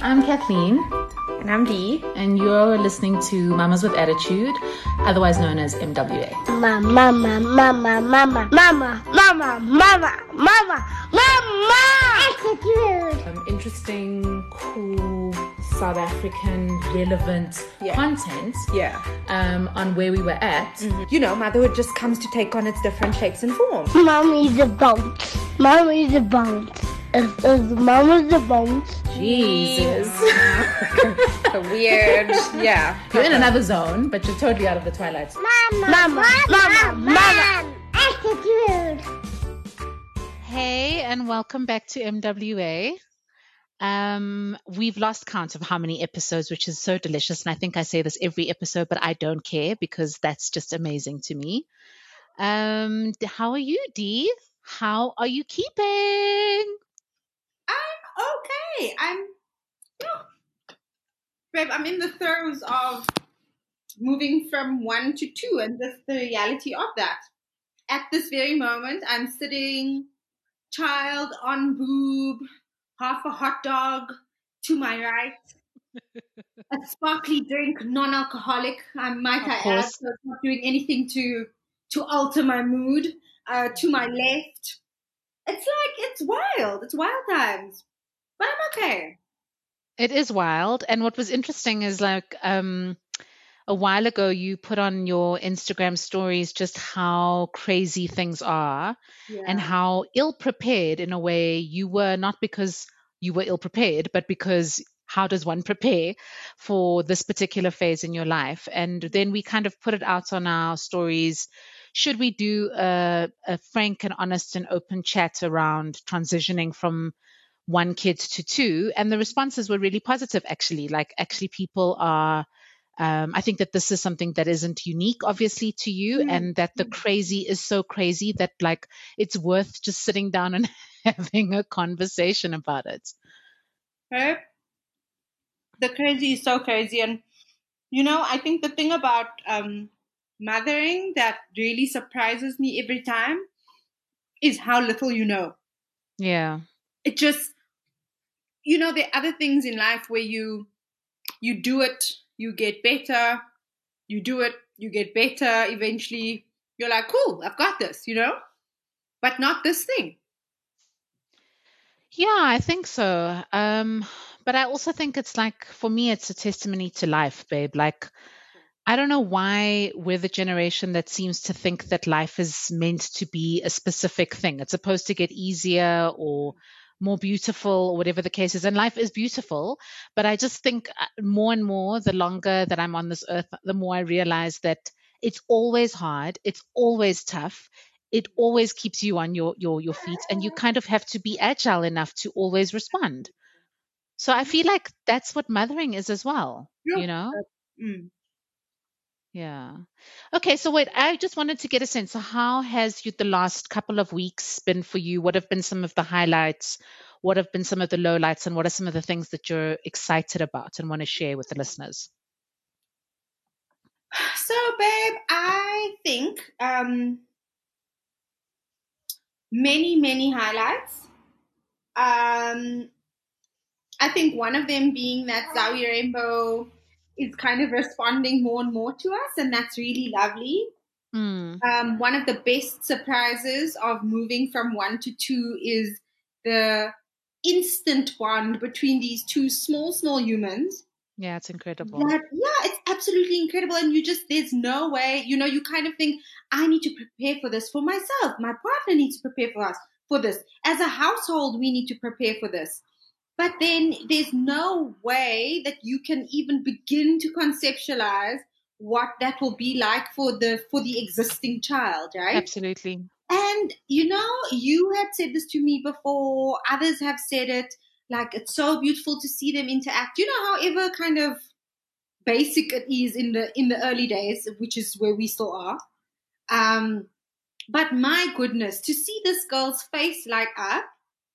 I'm Kathleen. And I'm Dee. And you're listening to Mamas with Attitude, otherwise known as MWA. Mama, mama, mama, mama, mama, mama, mama, mama, mama! Attitude! Interesting, cool, South African, relevant content on where we were at. Mm-hmm. You know, motherhood just comes to take on its different shapes and forms. Mommy's a bounce. Mommy's a bounce. Mama's the bones. Jesus. Weird. Yeah. You're in another zone, but you're totally out of the twilight. Mama, mama, mama, mama. Attitude. Hey, and welcome back to MWA. We've lost count of how many episodes, which is so delicious. And I think I say this every episode, but I don't care because that's just amazing to me. How are you, Dee? How are you keeping? Okay, babe, I'm in the throes of moving from 1 to 2 and just the reality of that. At this very moment, I'm sitting child on boob, half a hot dog to my right, a sparkly drink, non-alcoholic, I might add, so I'm not doing anything to alter my mood, to my left. It's like, it's wild times, but I'm okay. It is wild. And what was interesting is like a while ago, you put on your Instagram stories just how crazy things are and how ill-prepared in a way you were, not because you were ill-prepared, but because how does one prepare for this particular phase in your life? And then we kind of put it out on our stories. Should we do a frank and honest and open chat around transitioning from 1 kid to 2? And the responses were really positive, actually. Like, actually, people are, I think that this is something that isn't unique, obviously, to you, and that the crazy is so crazy that, like, it's worth just sitting down and having a conversation about it. Okay. The crazy is so crazy. And, you know, I think the thing about mothering that really surprises me every time is how little you know. Yeah. It just, you know, there are other things in life where you do it, you get better, you do it, you get better. Eventually, you're like, cool, I've got this, you know, but not this thing. Yeah, I think so. But I also think it's like, for me, it's a testimony to life, babe. Like, I don't know why we're the generation that seems to think that life is meant to be a specific thing. It's supposed to get easier or more beautiful or whatever the case is. And life is beautiful. But I just think more and more, the longer that I'm on this earth, the more I realize that it's always hard. It's always tough. It always keeps you on your feet. And you kind of have to be agile enough to always respond. So I feel like that's what mothering is as well, you know? Mm. Yeah. Okay. So wait, I just wanted to get a sense. So how has the last couple of weeks been for you? What have been some of the highlights? What have been some of the lowlights? And what are some of the things that you're excited about and want to share with the listeners? So, babe, I think many, many highlights. I think one of them being that Zawi Rainbow is kind of responding more and more to us, and that's really lovely. Mm. One of the best surprises of moving from 1 to 2 is the instant bond between these two small humans. Yeah, it's incredible. It's absolutely incredible. And there's no way, you know, you kind of think, I need to prepare for this for myself. My partner needs to prepare for this. As a household, we need to prepare for this. But then there's no way that you can even begin to conceptualize what that will be like for the existing child, right? Absolutely. And, you know, you had said this to me before. Others have said it. Like, it's so beautiful to see them interact. You know, however kind of basic it is in the early days, which is where we still are. But my goodness, to see this girl's face light up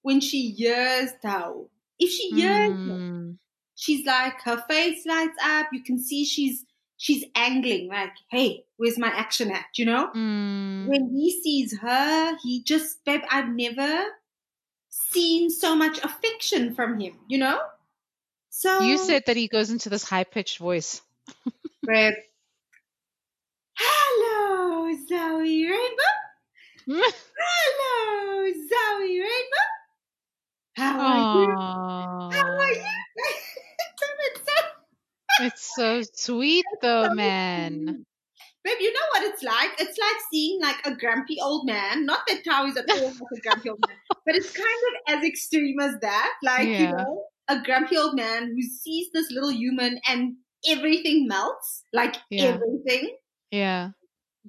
when she hears Tao. If she yearns, she's like, her face lights up. You can see she's angling, like, hey, where's my action at, you know? Mm. When he sees her, he just, babe, I've never seen so much affection from him, you know? So you said that he goes into this high-pitched voice. Right. Hello, Zawi Rainbow. Hello, Zawi Rainbow. How are you? How are you? It's so sweet, though, so man. Sweet. Babe, you know what it's like? It's like seeing like a grumpy old man. Not that Tao is at all like a grumpy old man, but it's kind of as extreme as that. Like, yeah, you know, a grumpy old man who sees this little human and everything melts. Like, yeah, everything. Yeah.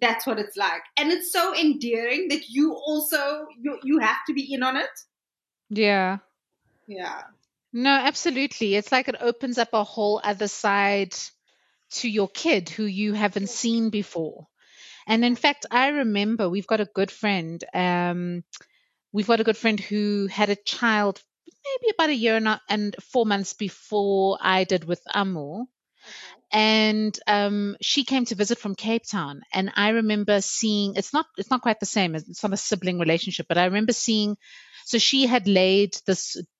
That's what it's like. And it's so endearing that you also, you have to be in on it. Yeah. Yeah. No, absolutely. It's like it opens up a whole other side to your kid who you haven't seen before. And in fact, I remember we've got a good friend. We've got a good friend who had a child maybe about a year and 4 months before I did with Amu. Okay. And she came to visit from Cape Town. And I remember seeing, it's not quite the same. It's not a sibling relationship, but I remember seeing, so she had laid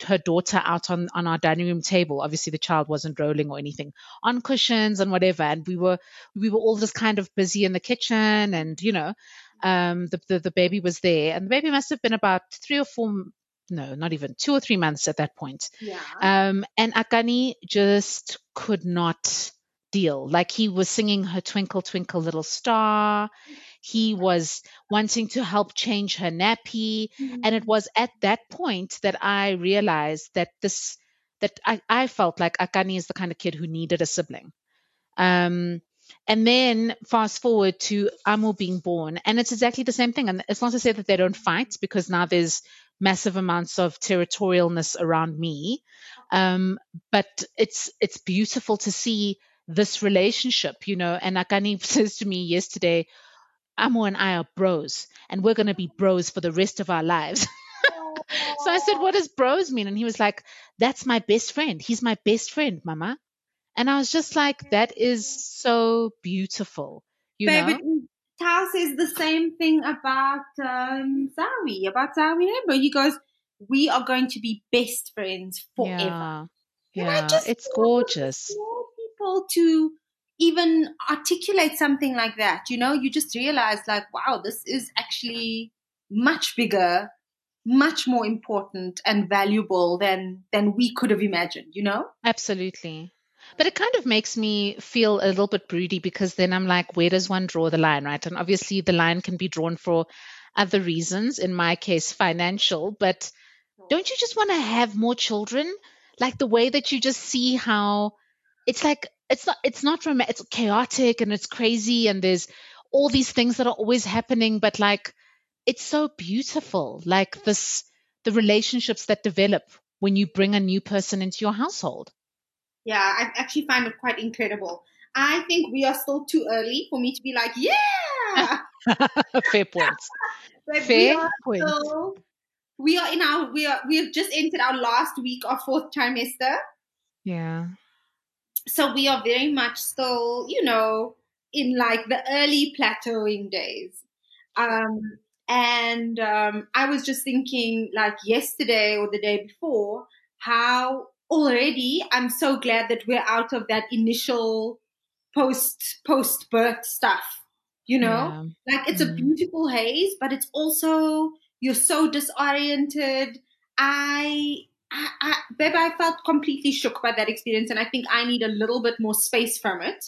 her daughter out on our dining room table. Obviously, the child wasn't rolling or anything, on cushions and whatever. And we were all just kind of busy in the kitchen, and you know, the baby was there, and the baby must have been about 2 or 3 months at that point. Yeah. And Akani just could not deal. Like, he was singing her Twinkle Twinkle Little Star. He was wanting to help change her nappy. Mm-hmm. And it was at that point that I realized that I felt like Akani is the kind of kid who needed a sibling. And then fast forward to Amu being born, and it's exactly the same thing. And it's not to say that they don't fight, because now there's massive amounts of territorialness around me. But it's beautiful to see this relationship, you know. And Akani says to me yesterday, Amu and I are bros, and we're going to be bros for the rest of our lives. So I said, what does bros mean? And he was like, that's my best friend. He's my best friend, Mama. And I was just like, that is so beautiful. You Baby, know? Tao says the same thing about Zawi Rainbow. He goes, we are going to be best friends forever. Yeah, yeah. It's gorgeous. More people to even articulate something like that, you know, you just realize like, wow, this is actually much bigger, much more important and valuable than we could have imagined, you know? Absolutely. But it kind of makes me feel a little bit broody, because then I'm like, where does one draw the line, right? And obviously the line can be drawn for other reasons, in my case, financial, but don't you just want to have more children? Like, the way that you just see how it's like, it's not romantic, it's chaotic and it's crazy, and there's all these things that are always happening, but like, it's so beautiful. Like, the relationships that develop when you bring a new person into your household. Yeah, I actually find it quite incredible. I think we are still too early for me to be like, yeah. Fair point. Fair point. We have just entered our last week of fourth trimester. Yeah. So we are very much still, you know, in like the early plateauing days. I was just thinking like yesterday or the day before, how already I'm so glad that we're out of that initial post-birth stuff, you know? Yeah. Like, it's a beautiful haze, but it's also, you're so disoriented. I felt completely shook by that experience, and I think I need a little bit more space from it,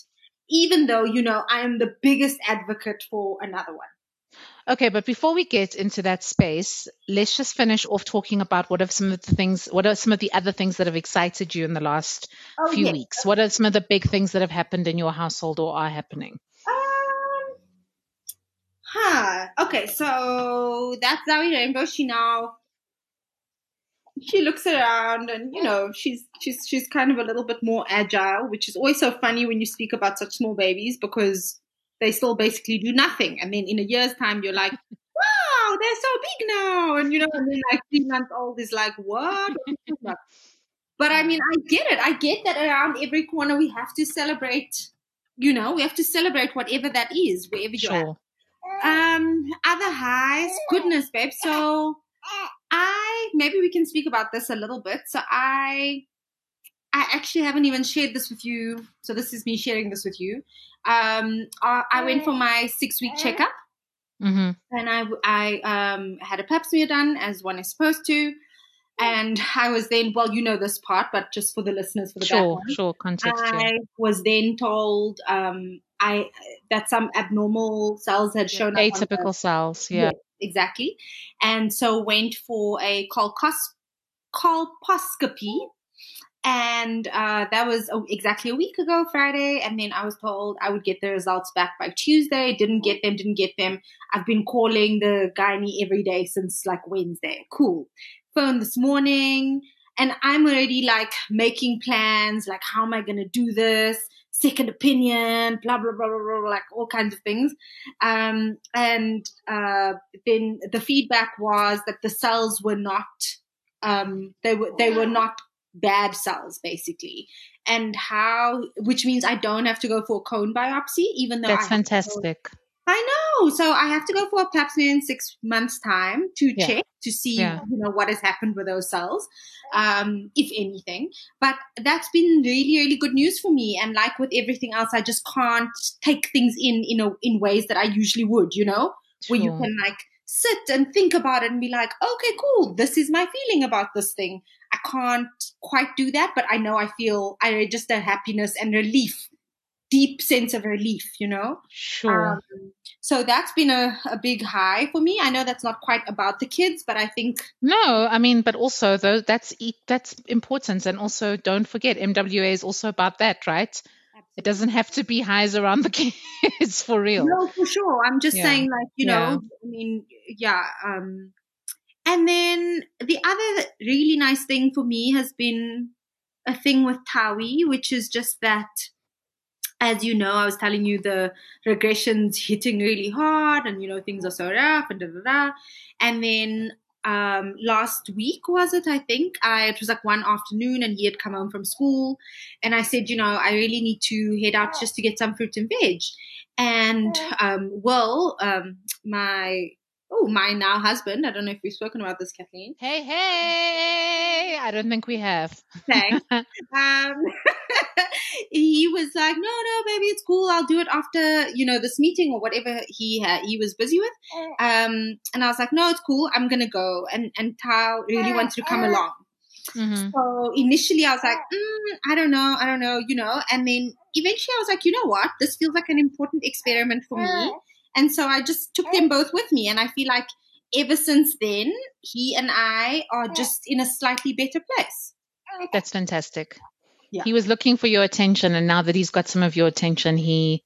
even though, you know, I am the biggest advocate for another one. Okay, but before we get into that space, let's just finish off talking about what are some of the other things that have excited you in the last few weeks? What are some of the big things that have happened in your household or are happening? Okay, so that's Zawi Rainbow. She looks around and, you know, she's kind of a little bit more agile, which is always so funny when you speak about such small babies, because they still basically do nothing. And then in a year's time, you're like, wow, they're so big now. And, you know, and then like 3 months old is like, what? But I mean, I get it. I get that around every corner we have to celebrate, you know, we have to celebrate whatever that is, wherever you're at. Other highs, goodness, babe. So maybe we can speak about this a little bit. So I I actually haven't even shared this with you. So this is me sharing this with you. I went for my 6-week checkup. Mm-hmm. And I had a pap smear done, as one is supposed to. And I was then, well, you know this part, but just for the listeners, for the background. Sure, context. I was then told that some abnormal cells had shown up. Atypical cells, yeah. Exactly. And so went for a colposcopy. And that was exactly a week ago, Friday. And then I was told I would get the results back by Tuesday. Didn't get them. I've been calling the gynae every day since like Wednesday. Cool. Phone this morning. And I'm already like making plans, like how am I going to do this? Second opinion, blah, blah, blah, blah, blah, like all kinds of things. Then the feedback was that the cells were not, they were not bad cells basically, which means I don't have to go for a cone biopsy, even though that's fantastic. I know. So I have to go for a pap smear in 6 months' time to check to see what has happened with those cells, if anything. But that's been really, really good news for me. And like with everything else, I just can't take things in ways that I usually would, where you can like sit and think about it and be like, okay, cool, this is my feeling about this thing. I can't quite do that, but I know I just a happiness and relief, deep sense of relief, Sure. So that's been a big high for me. I know that's not quite about the kids, but I think. No, I mean, but also though that's important. And also don't forget, MWA is also about that, right? It doesn't have to be highs around the kids, for real. No, for sure. I'm just saying, like, know, I mean, yeah. And then the other really nice thing for me has been a thing with Tawi, which is just that, as you know, I was telling you the regression's hitting really hard and, things are so rough and da, da, da. And then last week, was it, I think? It was like one afternoon and he had come home from school and I said, I really need to head out just to get some fruit and veg. And Will, my now husband, I don't know if we've spoken about this, Kathleen. Hey, I don't think we have. Thanks. He was like, no, baby, it's cool. I'll do it after, this meeting or whatever he was busy with. And I was like, no, it's cool. I'm going to go. And Tao really wanted to come along. Mm-hmm. So initially I was like, I don't know, And then eventually I was like, you know what? This feels like an important experiment for me. And so I just took them both with me. And I feel like ever since then, he and I are just in a slightly better place. That's fantastic. Yeah. He was looking for your attention. And now that he's got some of your attention, he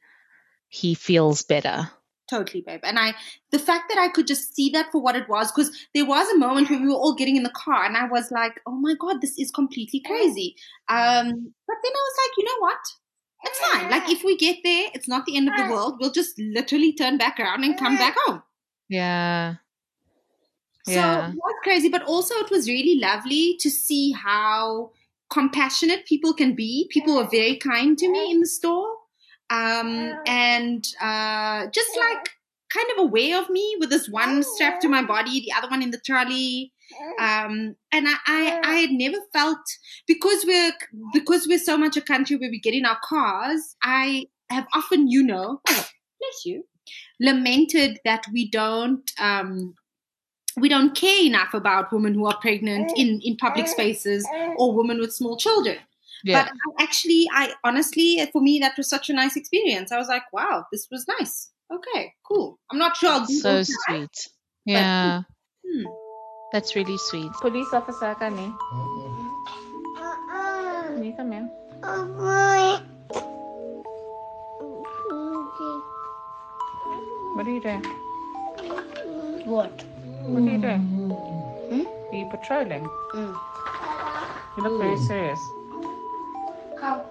feels better. Totally, babe. And the fact that I could just see that for what it was, because there was a moment when we were all getting in the car and I was like, oh my God, this is completely crazy. But then I was like, you know what? It's fine. Like, if we get there, it's not the end of the world. We'll just literally turn back around and come back home. Yeah. So it was crazy, but also it was really lovely to see how compassionate people can be. People were very kind to me in the store. And just like kind of aware of me with this one strapped to my body, the other one in the trolley. And I had never felt, because we're so much a country where we get in our cars, I have often, bless you, lamented that we don't care enough about women who are pregnant in public spaces or women with small children. Yeah. But honestly, for me, that was such a nice experience. I was like, wow, this was nice. Okay, cool. I'm not sure I'll do so sweet. That, yeah. But, that's really sweet. Police officer Akani. Come here. What are you doing? What are you doing? Are you patrolling? You look very serious. Come.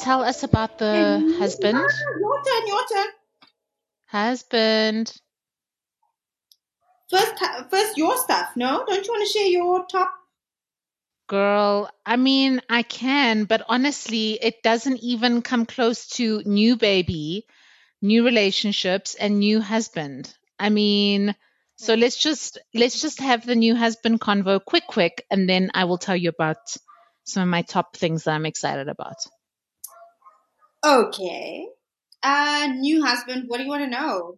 Tell us about the husband. Your turn. Husband. First your stuff. No? Don't you want to share your top? Girl, I mean, I can, but honestly, it doesn't even come close to new baby, new relationships, and new husband. I mean, so let's just have the new husband convo quick, and then I will tell you about some of my top things that I'm excited about. Okay. New husband, what do you want to know?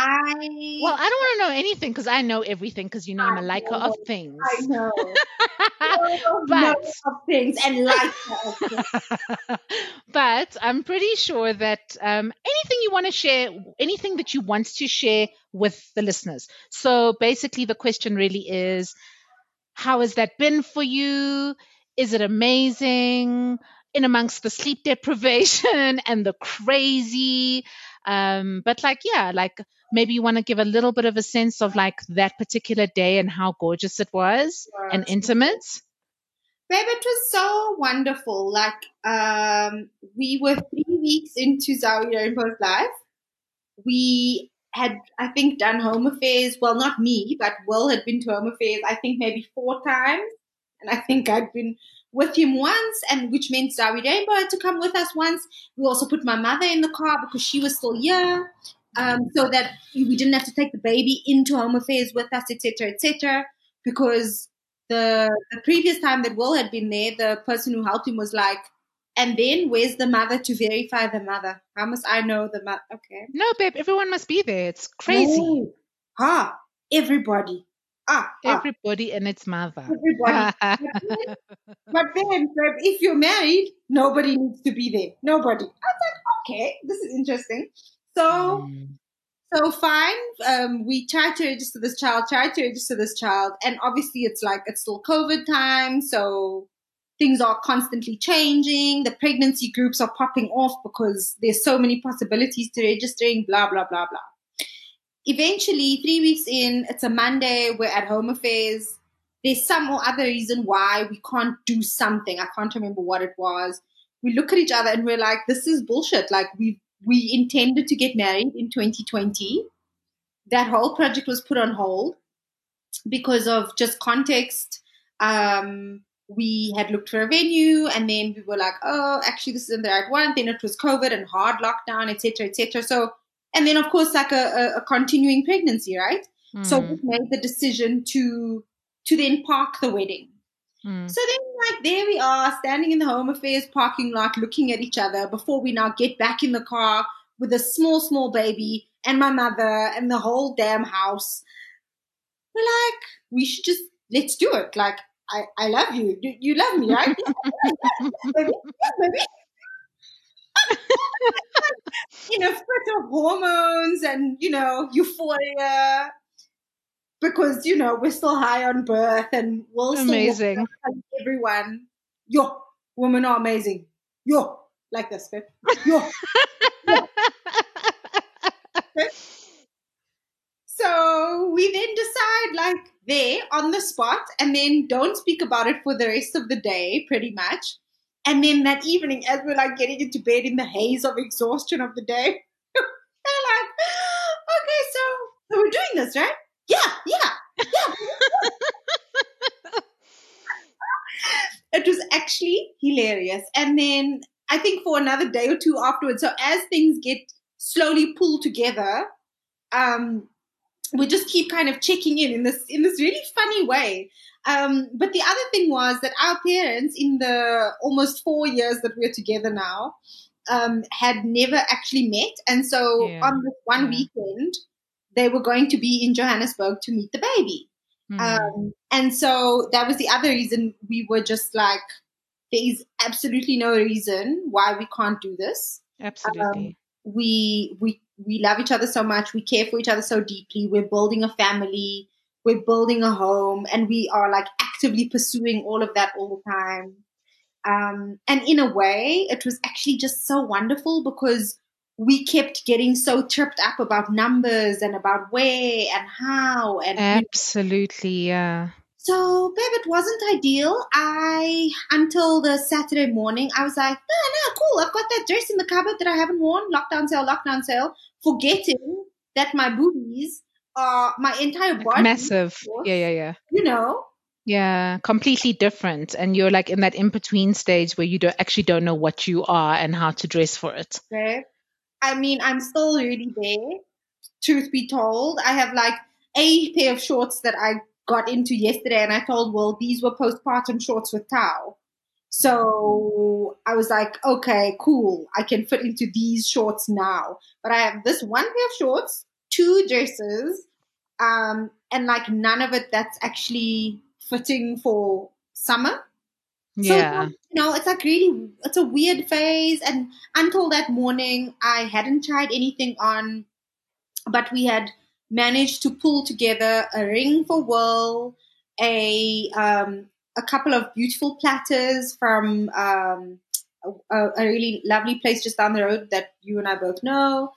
Well, I don't want to know anything because I know everything because, you know, I'm a liker of things. I know. But of things and liker of things. But I'm pretty sure that anything you want to share, anything that you want to share with the listeners. So basically the question really is, how has that been for you? Is it amazing? In amongst the sleep deprivation and the crazy, but like, yeah, like maybe you want to give a little bit of a sense of like that particular day and how gorgeous it was and intimate. Babe, it was so wonderful. Like, we were 3 weeks into Zawi Rainbow's life. We had, I think, done home affairs. Well, not me, but Will had been to home affairs, I think maybe 4 times. And I think I'd been with him once, and which meant Zawi Rainbow had to come with us once. We also put my mother in the car because she was still here, so that we didn't have to take the baby into home affairs with us, etc. Because the previous time that Will had been there, the person who helped him was like, and then where's the mother to verify the mother? How must I know the mother? Okay. No, babe, everyone must be there. It's crazy. No. Everybody. Everybody and its mother. Everybody. But then, if you're married, nobody needs to be there. Nobody. I was like, okay, this is interesting. So fine. We tried to register this child, and obviously it's still COVID time, so things are constantly changing. The pregnancy groups are popping off because there's so many possibilities to registering, blah, blah, blah, blah. Eventually, 3 weeks in, it's a Monday, we're at home affairs. There's some or other reason why we can't do something. I can't remember what it was. We look at each other and we're like, this is bullshit. Like, we intended to get married in 2020. That whole project was put on hold because of just context. We had looked for a venue and then we were like, oh, actually, this isn't the right one. Then it was COVID and hard lockdown, etc. So, and then, of course, like a continuing pregnancy, right? Mm. So we made the decision to then park the wedding. Mm. So then, like, there we are standing in the home affairs parking lot looking at each other before we now get back in the car with a small baby and my mother and the whole damn house. We're like, we should just, let's do it. Like, I love you. You love me, right? Maybe. In a fit of hormones and, you know, euphoria because, you know, we're still high on birth and we'll amazing. Still everyone, yo, women are amazing. Yo, like this, babe. Yo. Yo. So we then decide like there on the spot and then don't speak about it for the rest of the day pretty much. And then that evening, as we're like getting into bed in the haze of exhaustion of the day, they're like, okay, so we're doing this, right? Yeah. It was actually hilarious. And then I think for another day or two afterwards, so as things get slowly pulled together, we just keep kind of checking in this really funny way. But the other thing was that our parents in the almost 4 years that we're together now had never actually met. And so on this one weekend, they were going to be in Johannesburg to meet the baby. Mm. And so that was the other reason we were just like, there is absolutely no reason why we can't do this. Absolutely. We love each other so much. We care for each other so deeply. We're building a family. We're building a home, and we are like actively pursuing all of that all the time. And in a way, it was actually just so wonderful because we kept getting so tripped up about numbers and about where and how. And absolutely, yeah. So, babe, it wasn't ideal. Until the Saturday morning, I was like, no, cool. I've got that dress in the cupboard that I haven't worn. Lockdown sale. Forgetting that my boobies, my entire body massive. Yeah. You know, Yeah, completely different. And you're like in that in-between stage where you don't know what you are and how to dress for it. Okay. I mean, I'm still really there, truth be told. I have like a pair of shorts that I got into yesterday and I told Will, these were postpartum shorts with Tao. So I was like, okay, cool. I can fit into these shorts now. But I have this one pair of shorts, two dresses, and like none of it that's actually fitting for summer. Yeah. So, you know, it's like really, it's a weird phase. And until that morning, I hadn't tried anything on, but we had managed to pull together a ring for Will, a couple of beautiful platters from a really lovely place just down the road that you and I both know,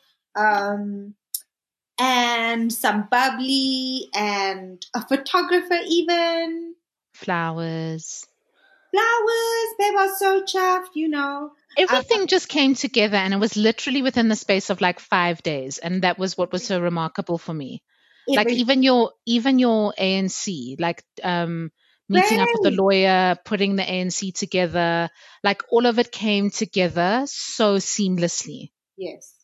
and some bubbly and a photographer even. Flowers, babe, I was so chuffed, you know. Everything just came together, and it was literally within the space of like 5 days, and that was what was so remarkable for me. Like even your ANC, like meeting up with the lawyer, putting the ANC together, like all of it came together so seamlessly. Yes.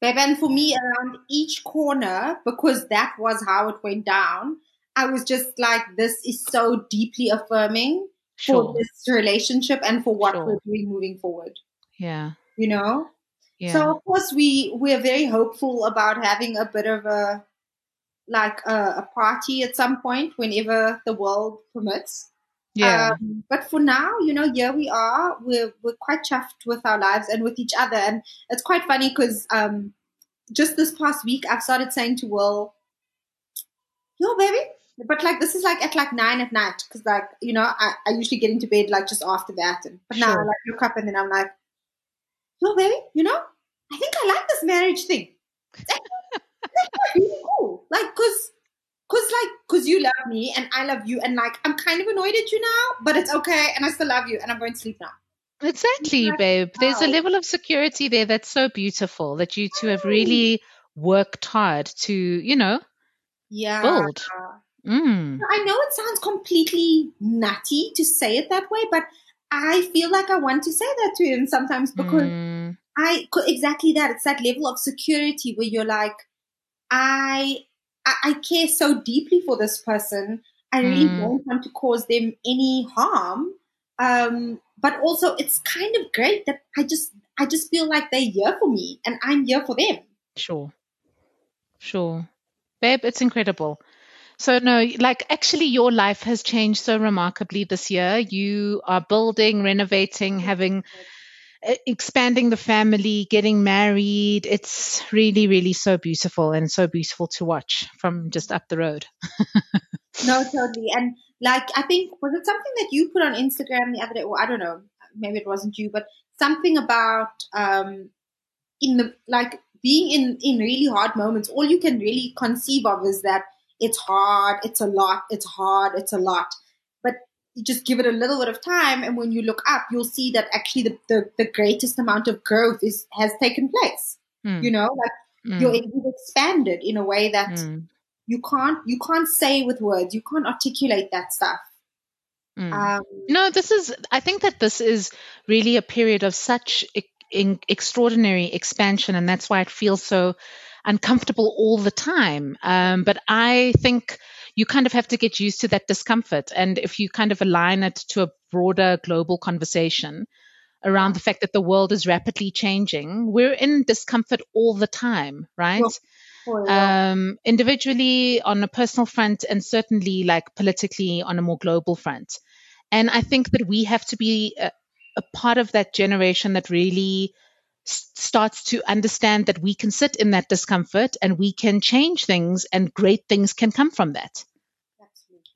Babe, and for me, around each corner, because that was how it went down, I was just like, this is so deeply affirming. Sure. For this relationship and for what we're doing moving forward. Yeah. You know? Yeah. So, of course, we're very hopeful about having a bit of a party at some point whenever the world permits. Yeah. But for now, you know, here we are. We're quite chuffed with our lives and with each other. And it's quite funny because just this past week, I've started saying to Will, yo, baby. But like this is like at like 9 p.m. because like, you know, I usually get into bed like just after that, but now I like look up and then I'm like, no, baby, you know, I think I like this marriage thing. That's really cool. Like cause you love me and I love you and like I'm kind of annoyed at you now, but it's okay and I still love you and I'm going to sleep now. Exactly, like, babe. Wow. There's a level of security there that's so beautiful that you two have really worked hard to, you know, build. Mm. I know it sounds completely nutty to say it that way, but I feel like I want to say that to him sometimes because exactly that. It's that level of security where you're like, I care so deeply for this person. I really don't want to cause them any harm. But also it's kind of great that I just feel like they're here for me and I'm here for them. Sure. Babe, it's incredible. So no, like actually your life has changed so remarkably this year. You are building, renovating, expanding the family, getting married. It's really, really so beautiful and so beautiful to watch from just up the road. No, totally. And like, I think, was it something that you put on Instagram the other day? Well, I don't know, maybe it wasn't you, but something about being in really hard moments, all you can really conceive of is that it's hard, it's a lot. But you just give it a little bit of time, and when you look up, you'll see that actually the greatest amount of growth has taken place. You know, like you've expanded in a way that you can't say with words, you can't articulate that stuff. No, I think that this is really a period of such extraordinary expansion, and that's why it feels so uncomfortable all the time. But I think you kind of have to get used to that discomfort. And if you kind of align it to a broader global conversation around the fact that the world is rapidly changing, we're in discomfort all the time, right? Yeah. Individually on a personal front and certainly like politically on a more global front. And I think that we have to be a part of that generation that really starts to understand that we can sit in that discomfort and we can change things and great things can come from that. Absolutely.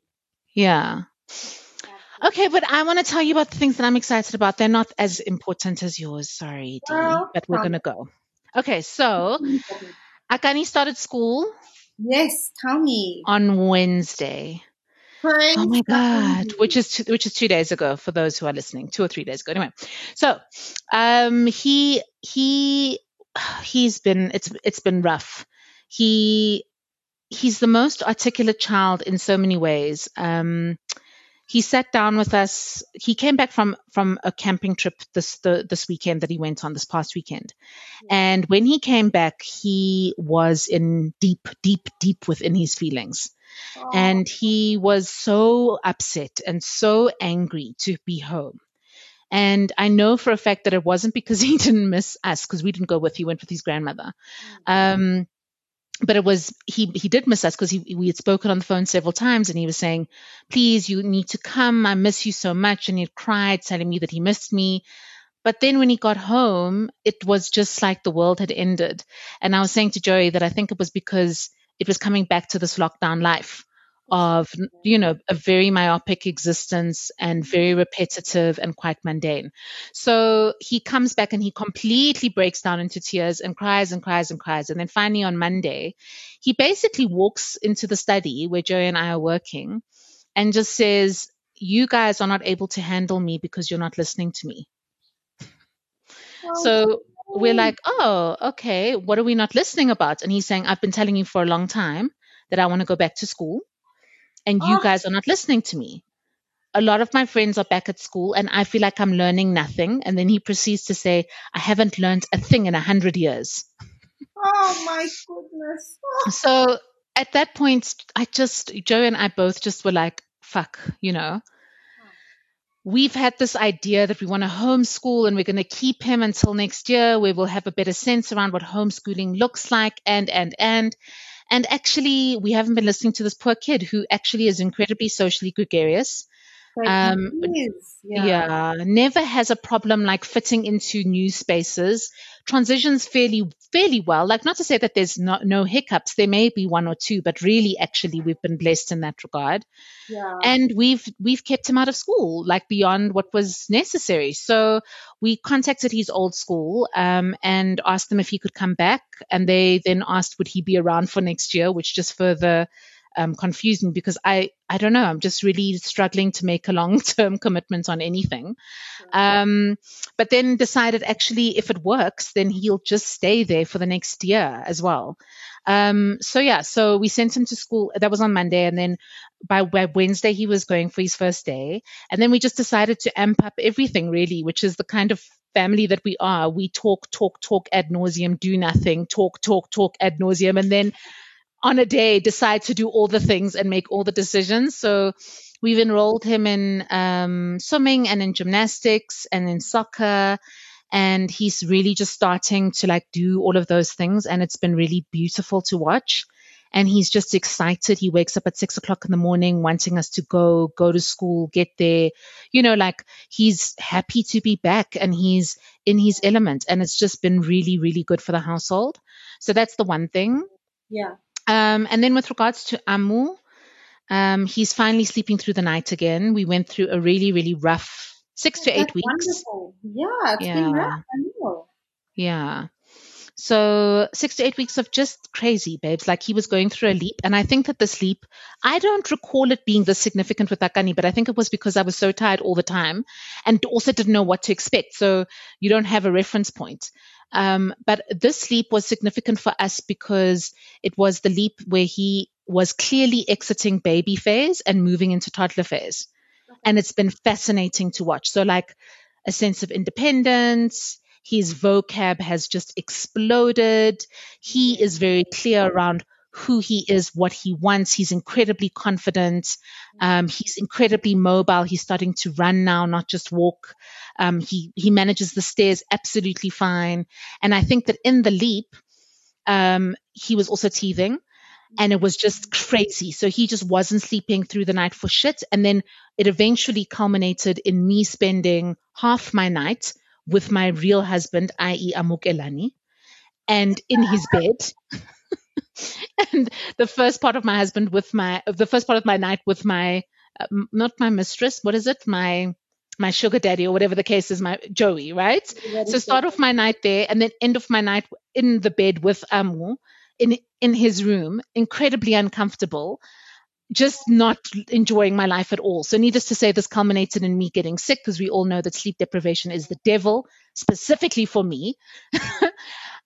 Yeah. Absolutely. Okay, but I want to tell you about the things that I'm excited about. They're not as important as yours. Sorry, Dee, but we're going to go. Okay, so Akani started school. Yes, tell me. On Wednesday. Oh my God, which is 2 days ago for those who are listening, 2 or 3 days ago. Anyway, so he's been, it's been rough. He he's the most articulate child in so many ways. He sat down with us. He came back from a camping trip this weekend that he went on this past weekend. And when he came back, he was in deep within his feelings. Oh. And he was so upset and so angry to be home. And I know for a fact that it wasn't because he didn't miss us, because we didn't go with, he went with his grandmother. But it was, he did miss us because we had spoken on the phone several times, and he was saying, please, you need to come. I miss you so much. And he cried, telling me that he missed me. But then when he got home, it was just like the world had ended. And I was saying to Joey that I think it was because it was coming back to this lockdown life of, you know, a very myopic existence and very repetitive and quite mundane. So he comes back and he completely breaks down into tears and cries and cries and cries. And then finally on Monday, he basically walks into the study where Joey and I are working and just says, you guys are not able to handle me because you're not listening to me. Oh. So we're like, oh, okay, what are we not listening about? And he's saying, I've been telling you for a long time that I want to go back to school. And you guys are not listening to me. A lot of my friends are back at school and I feel like I'm learning nothing. And then he proceeds to say, I haven't learned a thing in 100 years. Oh my goodness. Oh. So at that point, Joey and I both just were like, fuck, you know. We've had this idea that we want to homeschool and we're going to keep him until next year where we'll have a better sense around what homeschooling looks like and. And actually, we haven't been listening to this poor kid who actually is incredibly socially gregarious. Never has a problem like fitting into new spaces, transitions fairly well. Like, not to say that there's no hiccups. There may be one or two, but really, actually, we've been blessed in that regard. Yeah. And we've kept him out of school, like beyond what was necessary. So we contacted his old school and asked them if he could come back. And they then asked, would he be around for next year, which just further confused me because I don't know, I'm just really struggling to make a long-term commitment on anything. But then decided actually if it works, then he'll just stay there for the next year as well. So we sent him to school. That was on Monday. And then by Wednesday, he was going for his first day. And then we just decided to amp up everything really, which is the kind of family that we are. We talk ad nauseum, do nothing, talk ad nauseum. And then on a day, decide to do all the things and make all the decisions. So we've enrolled him in swimming and in gymnastics and in soccer. And he's really just starting to like do all of those things. And it's been really beautiful to watch. And he's just excited. He wakes up at 6:00 in the morning wanting us to go to school, get there. You know, like he's happy to be back and he's in his element. And it's just been really, really good for the household. So that's the one thing. Yeah. And then with regards to Amu, he's finally sleeping through the night again. We went through a really, really rough 6 to 8 weeks. Wonderful. Yeah, it's been rough. I know. Yeah. So 6 to 8 weeks of just crazy, babes. Like he was going through a leap. And I think that this leap, I don't recall it being this significant with Akani, but I think it was because I was so tired all the time and also didn't know what to expect. So you don't have a reference point. But this leap was significant for us because it was the leap where he was clearly exiting baby phase and moving into toddler phase. And it's been fascinating to watch. So like a sense of independence, his vocab has just exploded. He is very clear around who he is, what he wants. He's incredibly confident. He's incredibly mobile. He's starting to run now, not just walk. He manages the stairs absolutely fine. And I think that in the leap, he was also teething and it was just crazy. So he just wasn't sleeping through the night for shit. And then it eventually culminated in me spending half my night with my real husband, i.e. Amukelani, and in his bed. And the first part of my night with my, not my mistress, what is it? My sugar daddy or whatever the case is, my Joey, right? So start off my night there and then end of my night in the bed with Amu in his room, incredibly uncomfortable, just not enjoying my life at all. So needless to say, this culminated in me getting sick because we all know that sleep deprivation is the devil, specifically for me.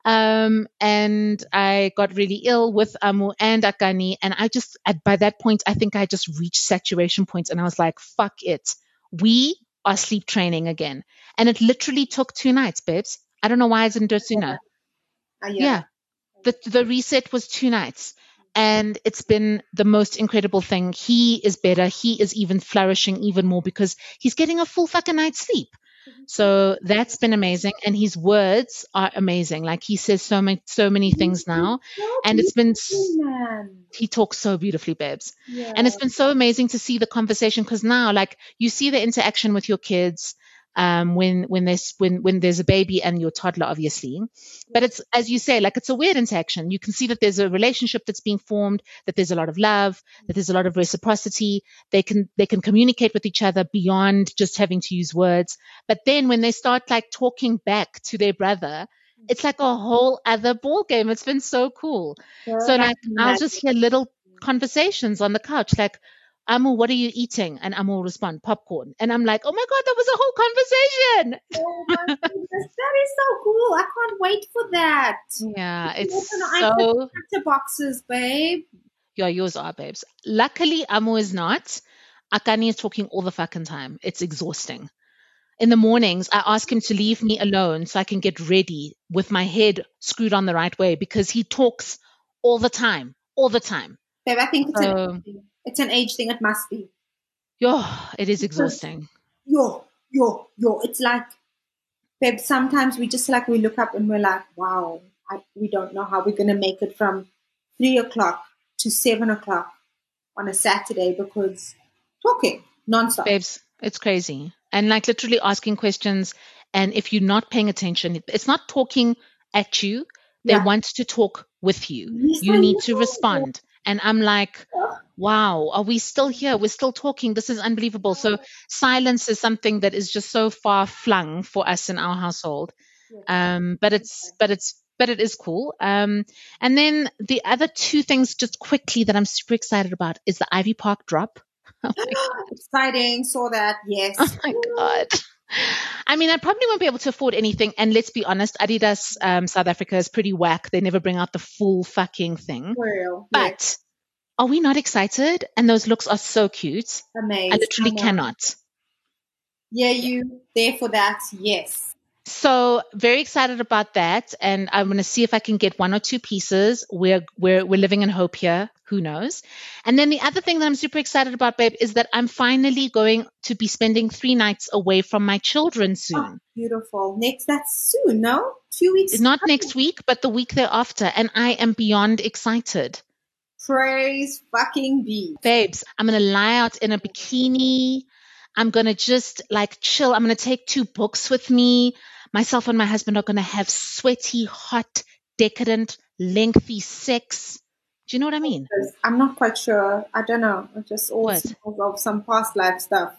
And I got really ill with Amu and Akani. And I just, by that point, I think I just reached saturation points, and I was like, fuck it. We are sleep training again. And it literally took 2 nights, babes. I don't know why I didn't do it sooner. Yeah. The reset was 2 nights. And it's been the most incredible thing. He is better. He is even flourishing even more because he's getting a full fucking night's sleep. So that's been amazing. And his words are amazing. Like, he says so many things now. And it's been, he talks so beautifully, babes. Yeah. And it's been so amazing to see the conversation, because now, like, you see the interaction with your kids when there's a baby and your toddler, obviously. But it's, as you say, like, it's a weird interaction. You can see that there's a relationship that's being formed, that there's a lot of love, that there's a lot of reciprocity. They can communicate with each other beyond just having to use words. But then when they start, like, talking back to their brother, it's like a whole other ball game. It's been so cool. Sure. So, like, I'll just hear little conversations on the couch, like, Amu, what are you eating? And Amu will respond, popcorn. And I'm like, oh my God, that was a whole conversation. Oh my goodness, that is so cool. I can't wait for that. Yeah, it's so... boxes, babe. Yeah, yours are, babes. Luckily, Amu is not. Akani is talking all the fucking time. It's exhausting. In the mornings, I ask him to leave me alone so I can get ready with my head screwed on the right way, because he talks all the time. Babe, I think it's it's an age thing. It must be. Yo, it is exhausting. Yo. It's like, babe, sometimes we just, like, we look up and we're like, wow, we don't know how we're going to make it from 3 o'clock to 7 o'clock on a Saturday, because talking nonstop. Babes, it's crazy. And, like, literally asking questions. And if you're not paying attention, it's not talking at you. They want to talk with you. Yes, you need to respond. And I'm like, wow, are we still here? We're still talking. This is unbelievable. So silence is something that is just so far flung for us in our household. But it is cool. And then the other two things just quickly that I'm super excited about is the Ivy Park drop. Oh my God. Exciting. Saw that. Yes. Oh my God. I mean, I probably won't be able to afford anything. And let's be honest, Adidas South Africa is pretty whack. They never bring out the full fucking thing. Real. But are we not excited? And those looks are so cute. Amazing. I literally cannot. Yeah, you there for that. Yes. So very excited about that. And I'm going to see if I can get 1 or 2 pieces. We're living in hope here. Who knows? And then the other thing that I'm super excited about, babe, is that I'm finally going to be spending 3 nights away from my children soon. Oh, beautiful. That's soon, no? 2 weeks. It's not next week, but the week thereafter. And I am beyond excited. Praise fucking be. Babes, I'm going to lie out in a bikini. I'm going to just, like, chill. I'm going to take 2 books with me. Myself and my husband are going to have sweaty, hot, decadent, lengthy sex. Do you know what I mean? I'm not quite sure. I don't know. I just always of some past life stuff.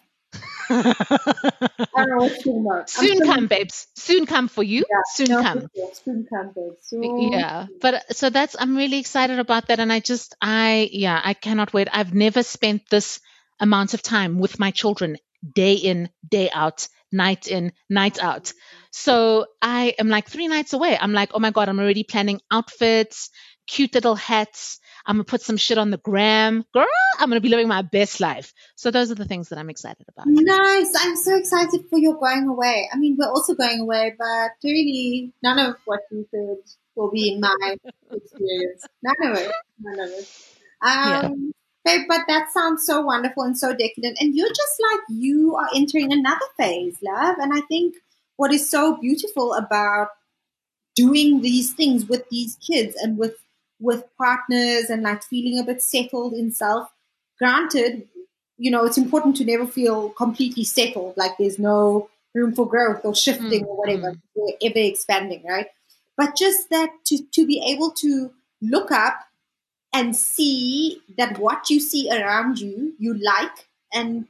I don't know what's going on. Soon come, babes. Soon come for you. Yeah, soon come. Soon come, babes. Yeah. But so I'm really excited about that. And I cannot wait. I've never spent this amount of time with my children, day in, day out, night in, night out. So I am, like, 3 nights away. I'm like, oh my God, I'm already planning outfits, cute little hats. I'm going to put some shit on the gram. Girl, I'm going to be living my best life. So those are the things that I'm excited about. Nice. I'm so excited for your going away. I mean, we're also going away, but really none of what you said will be in my experience. None of it. Babe, but that sounds so wonderful and so decadent. And you're just like, you are entering another phase, love. And I think what is so beautiful about doing these things with these kids and with partners, and, like, feeling a bit settled in self. Granted, you know, it's important to never feel completely settled, like there's no room for growth or shifting or whatever. We're ever expanding, right? But just that to be able to look up and see that what you see around you, you like and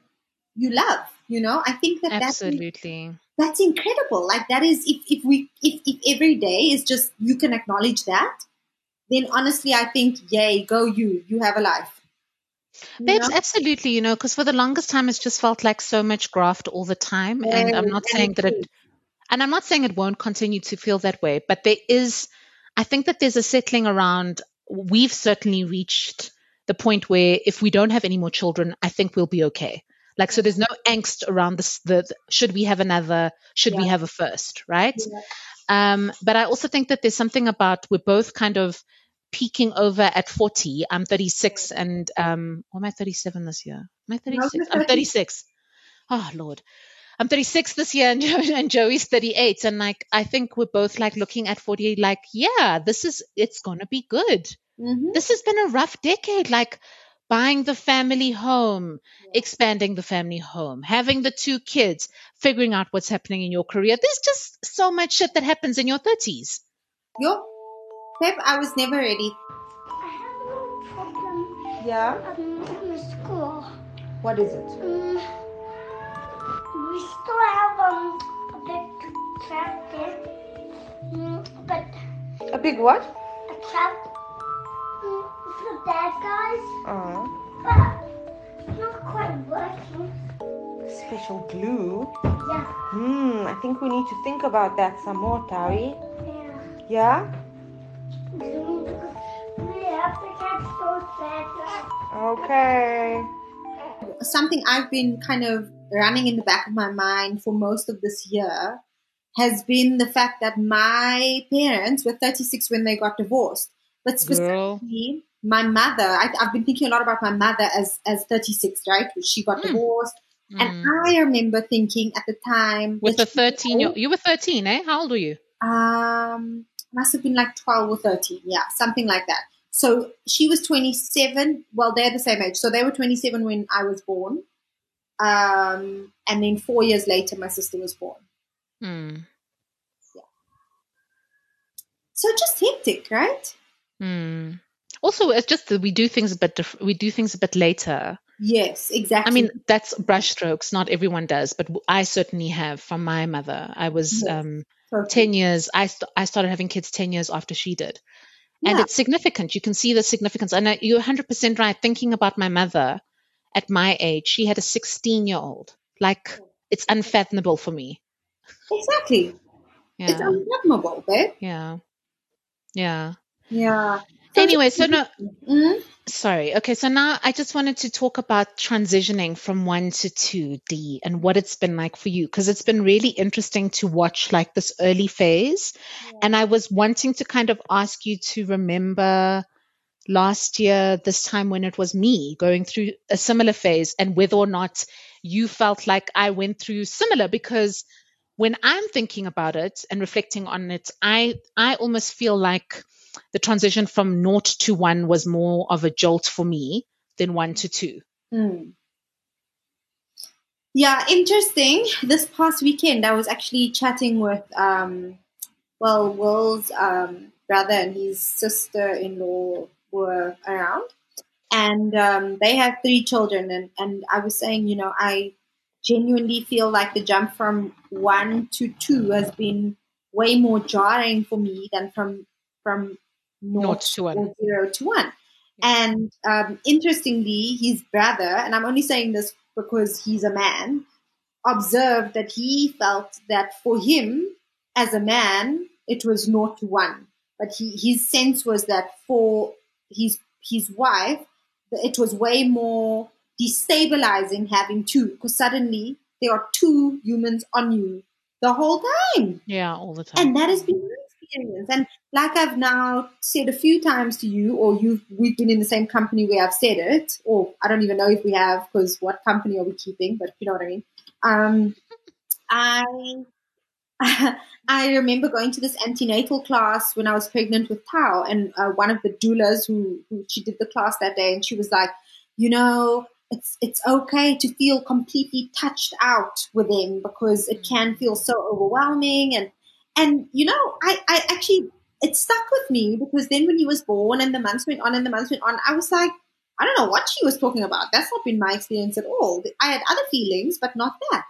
you love, you know? I think that absolutely. That's incredible. Like, that is, if every day is just, you can acknowledge that, then honestly, I think, yay, go you. You have a life. Babes, absolutely, you know, because for the longest time, it's just felt like so much graft all the time. And I'm not saying it won't continue to feel that way, but there is – I think that there's a settling around. We've certainly reached the point where if we don't have any more children, I think we'll be okay. Like, so there's no angst around this, should we have another, should we have a first, right? Yeah. But I also think that there's something about, we're both kind of peaking over at 40. I'm 36 and, or am I 37 this year? Am I 36? I'm 36. Oh, Lord. I'm 36 this year and Joey's 38. And like, I think we're both like looking at 40, like, yeah, it's going to be good. Mm-hmm. This has been a rough decade. Like, buying the family home, expanding the family home, having the 2 kids, figuring out what's happening in your career. There's just so much shit that happens in your 30s. Yo, Pep, I was never ready. I have a little problem. Yeah? In school. What is it? We still have a big trap there. But a big what? A trap. The bad guys, but not quite working. Special glue? Yeah. I think we need to think about that some more, Tawi. Yeah? We have to catch those bad guys. Okay. Something I've been kind of running in the back of my mind for most of this year has been the fact that my parents were 36 when they got divorced. But specifically... Girl. My mother, I've been thinking a lot about my mother as 36, right? She got divorced. And I remember thinking at the time... With the 13-year-old. You were 13, eh? How old were you? Must have been like 12 or 13, yeah, something like that. So she was 27. Well, they're the same age. So they were 27 when I was born. And then 4 years later, my sister was born. Yeah. So just hectic, right? Also, it's just that we do things a bit later. Yes, exactly. I mean, that's brushstrokes. Not everyone does, but I certainly have. From my mother, I was 10 years. I started having kids 10 years after she did, and it's significant. You can see the significance. And you're 100% right. Thinking about my mother at my age, she had a 16-year-old. Like, it's unfathomable for me. Exactly. Yeah. It's unfathomable, babe. Yeah. Anyway, so no, sorry. Okay, so now I just wanted to talk about transitioning from 1 to 2D and what it's been like for you, because it's been really interesting to watch like this early phase. Yeah. And I was wanting to kind of ask you to remember last year, this time when it was me going through a similar phase and whether or not you felt like I went through similar, because when I'm thinking about it and reflecting on it, I almost feel like the transition from 0 to 1 was more of a jolt for me than 1 to 2. Yeah, interesting. This past weekend, I was actually chatting with, Will's brother and his sister-in-law were around, and they have 3 children. And I was saying, you know, I genuinely feel like the jump from 1 to 2 has been way more jarring for me than from 0 to 1. And interestingly, his brother, and I'm only saying this because he's a man, observed that he felt that for him as a man, it was 0 to 1. But his sense was that for his wife, it was way more destabilizing having 2, because suddenly there are 2 humans on you the whole time. Yeah, all the time. And that has been experience. And like I've now said a few times to you, or we've been in the same company where I've said it, or I don't even know if we have, because what company are we keeping, but you know what I mean. I remember going to this antenatal class when I was pregnant with Tao, and one of the doulas who she did the class that day, and she was like, you know, it's okay to feel completely touched out with them, because it can feel so overwhelming. And you know, I actually, it stuck with me, because then when he was born and the months went on and the months went on, I was like, I don't know what she was talking about. That's not been my experience at all. I had other feelings, but not that.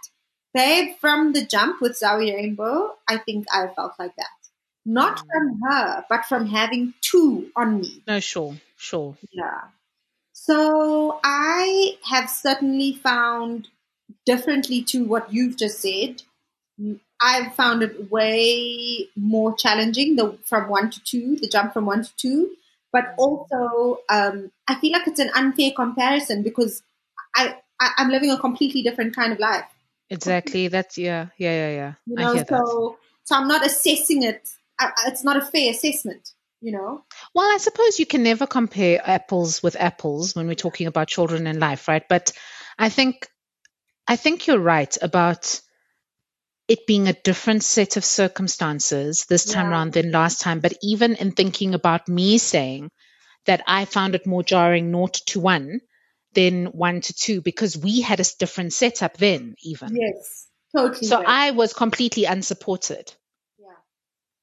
Babe, from the jump with Zawi Rainbow, I think I felt like that. Not from her, but from having 2 on me. No, sure. Yeah. So I have certainly found, differently to what you've just said, I've found it way more challenging from 1 to 2, the jump from 1 to 2. But also, I feel like it's an unfair comparison because I'm living a completely different kind of life. Exactly. That's, yeah. You know, so I'm not assessing it. It's not a fair assessment, you know. Well, I suppose you can never compare apples with apples when we're talking about children and life, right? But I think you're right about it being a different set of circumstances this time around than last time. But even in thinking about me saying that I found it more jarring 0 to 1 than 1 to 2 because we had a different setup then even. Yes, totally. So right. I was completely unsupported. Yeah.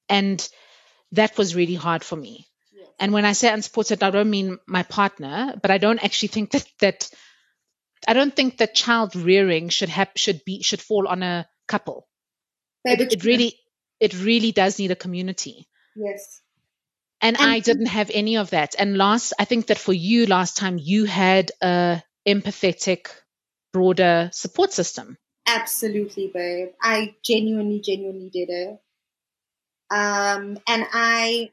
And that was really hard for me. Yes. And when I say unsupported, I don't mean my partner, but I don't actually think that I don't think that child rearing should fall on a couple. It really does need a community. Yes. And I didn't have any of that. And I think that for you last time, you had a empathetic, broader support system. Absolutely, babe. I genuinely did it. And I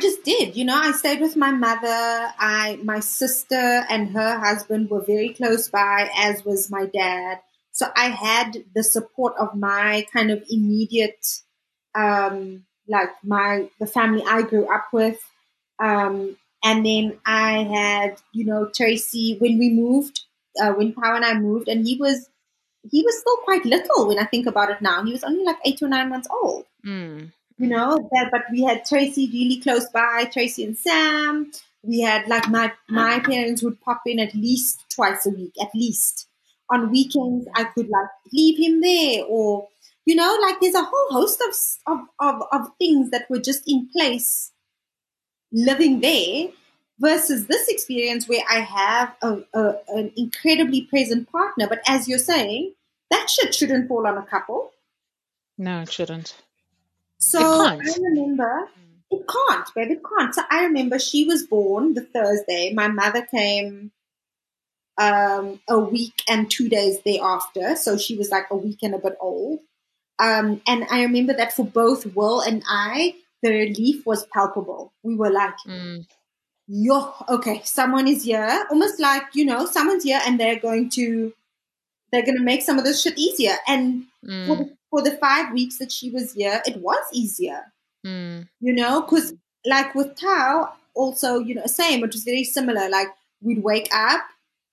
just did, you know, I stayed with my mother. My sister and her husband were very close by, as was my dad. So I had the support of my kind of immediate, the family I grew up with. And then I had, you know, Tracy when we moved, when Tao and I moved, and he was still quite little when I think about it now. He was only like 8 or 9 months old, you know, but we had Tracy really close by, Tracy and Sam. We had like my parents would pop in at least twice a week, at least. On weekends, I could like leave him there or, you know, like there's a whole host of things that were just in place living there versus this experience where I have an incredibly present partner. But as you're saying, that shit shouldn't fall on a couple. No, it shouldn't. So it can't. I remember it can't, babe, it can't. So I remember she was born the Thursday. My mother came a week and 2 days thereafter. So she was like a week and a bit old. And I remember that for both Will and I, the relief was palpable. We were like, yo, okay, someone is here. Almost like, you know, someone's here and they're going to make some of this shit easier. And for the 5 weeks that she was here, it was easier, you know, because like with Tao also, you know, same, it was very similar. Like we'd wake up,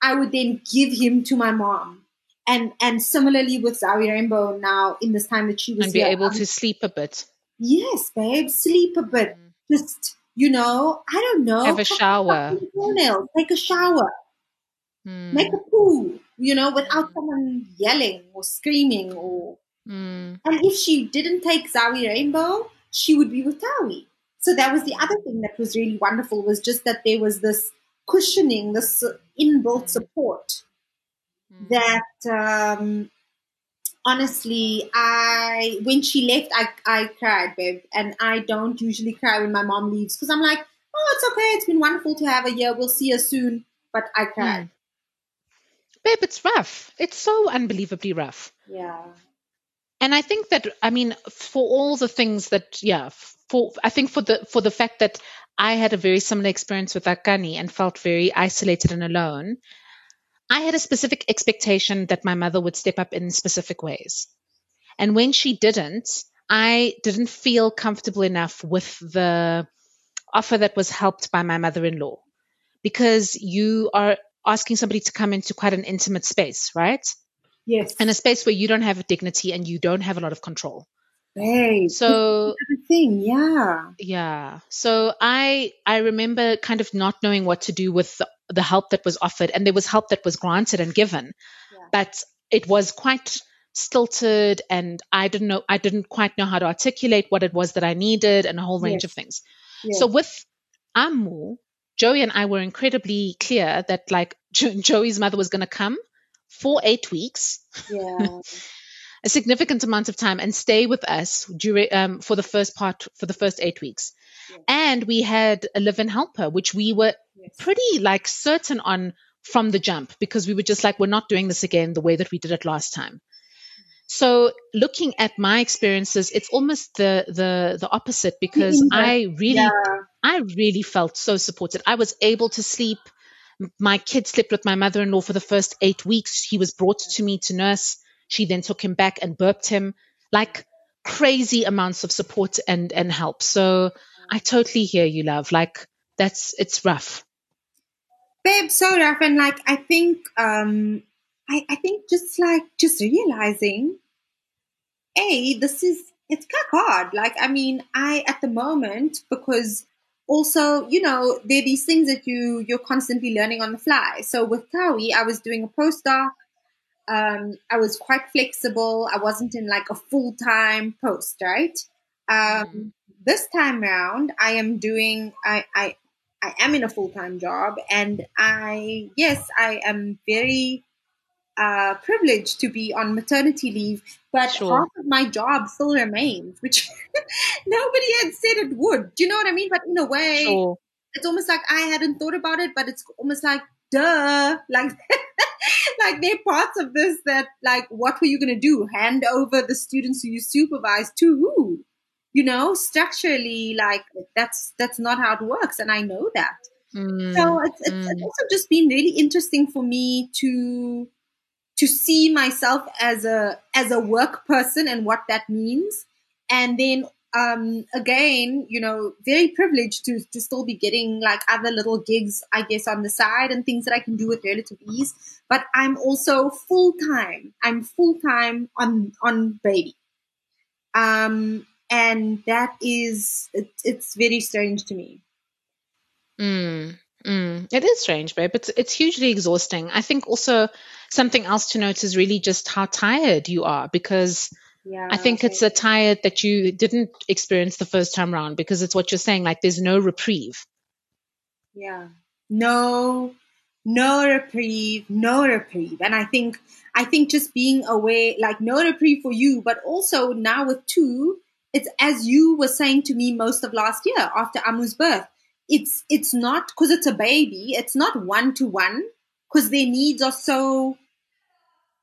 I would then give him to my mom. And similarly with Zawi Rainbow now in this time that she was here. And be able to sleep a bit. Yes, babe. Sleep a bit. Just, you know, I don't know. Have a shower. Take a shower. Make a poo, you know, without someone yelling or screaming. Or. And if she didn't take Zawi Rainbow, she would be with Tawi. So that was the other thing that was really wonderful was just that there was this cushioning, this inbuilt support. That honestly, when she left, I cried, babe. And I don't usually cry when my mom leaves because I'm like, oh, it's okay. It's been wonderful to have her here. We'll see her soon. But I cried. Babe, it's rough. It's so unbelievably rough. Yeah. And I think that, I mean, for all the things that, I think for the fact that I had a very similar experience with Akani and felt very isolated and alone, I had a specific expectation that my mother would step up in specific ways. And when she didn't, I didn't feel comfortable enough with the offer that was helped by my mother-in-law because you are asking somebody to come into quite an intimate space, right? Yes. And a space where you don't have a dignity and you don't have a lot of control. Right. So thing, yeah. Yeah. So I remember kind of not knowing what to do with the help that was offered, and there was help that was granted and given, but it was quite stilted, and I didn't quite know how to articulate what it was that I needed, and a whole range of things. Yes. So with Amu, Joey and I were incredibly clear that like Joey's mother was going to come for 8 weeks. Yeah. A significant amount of time and stay with us for the first 8 weeks. Yeah. And we had a live-in helper, which we were pretty like certain on from the jump because we were just like, we're not doing this again the way that we did it last time. So looking at my experiences, it's almost the opposite, because I really felt so supported. I was able to sleep. My kid slept with my mother-in-law for the first 8 weeks. He was brought to me to nurse. She then took him back and burped him, like crazy amounts of support and help. So I totally hear you, love. Like it's rough. Babe, so rough. And like, I think, I think just realizing, A, it's quite hard. Like, I mean, at the moment, because also, you know, there are these things that you're constantly learning on the fly. So with Tawi, I was doing a postdoc. I was quite flexible. I wasn't in like a full-time post, right? This time round, I am in a full-time job, and I am very privileged to be on maternity leave, but half of my job still remains, which nobody had said it would. Do you know what I mean? But in a way, It's almost like I hadn't thought about it, but it's almost like, duh, like like there are parts of this that, like, what were you going to do? Hand over the students who you supervise to who? You know, structurally, like that's not how it works, and I know that. So it's also just been really interesting for me to see myself as a work person and what that means. And then, again, you know, very privileged to still be getting like other little gigs, I guess, on the side and things that I can do with relative ease. But I'm also full-time. I'm full-time on baby. And that is, it's very strange to me. It is strange, babe. It's hugely exhausting. I think also something else to note is really just how tired you are, because I think it's a tired that you didn't experience the first time around, because it's what you're saying, like there's no reprieve. Yeah. No reprieve. And I think just being away, like no reprieve for you, but also now with two, it's as you were saying to me most of last year after Amu's birth. It's not, because it's a baby, it's not one-to-one, because their needs are so,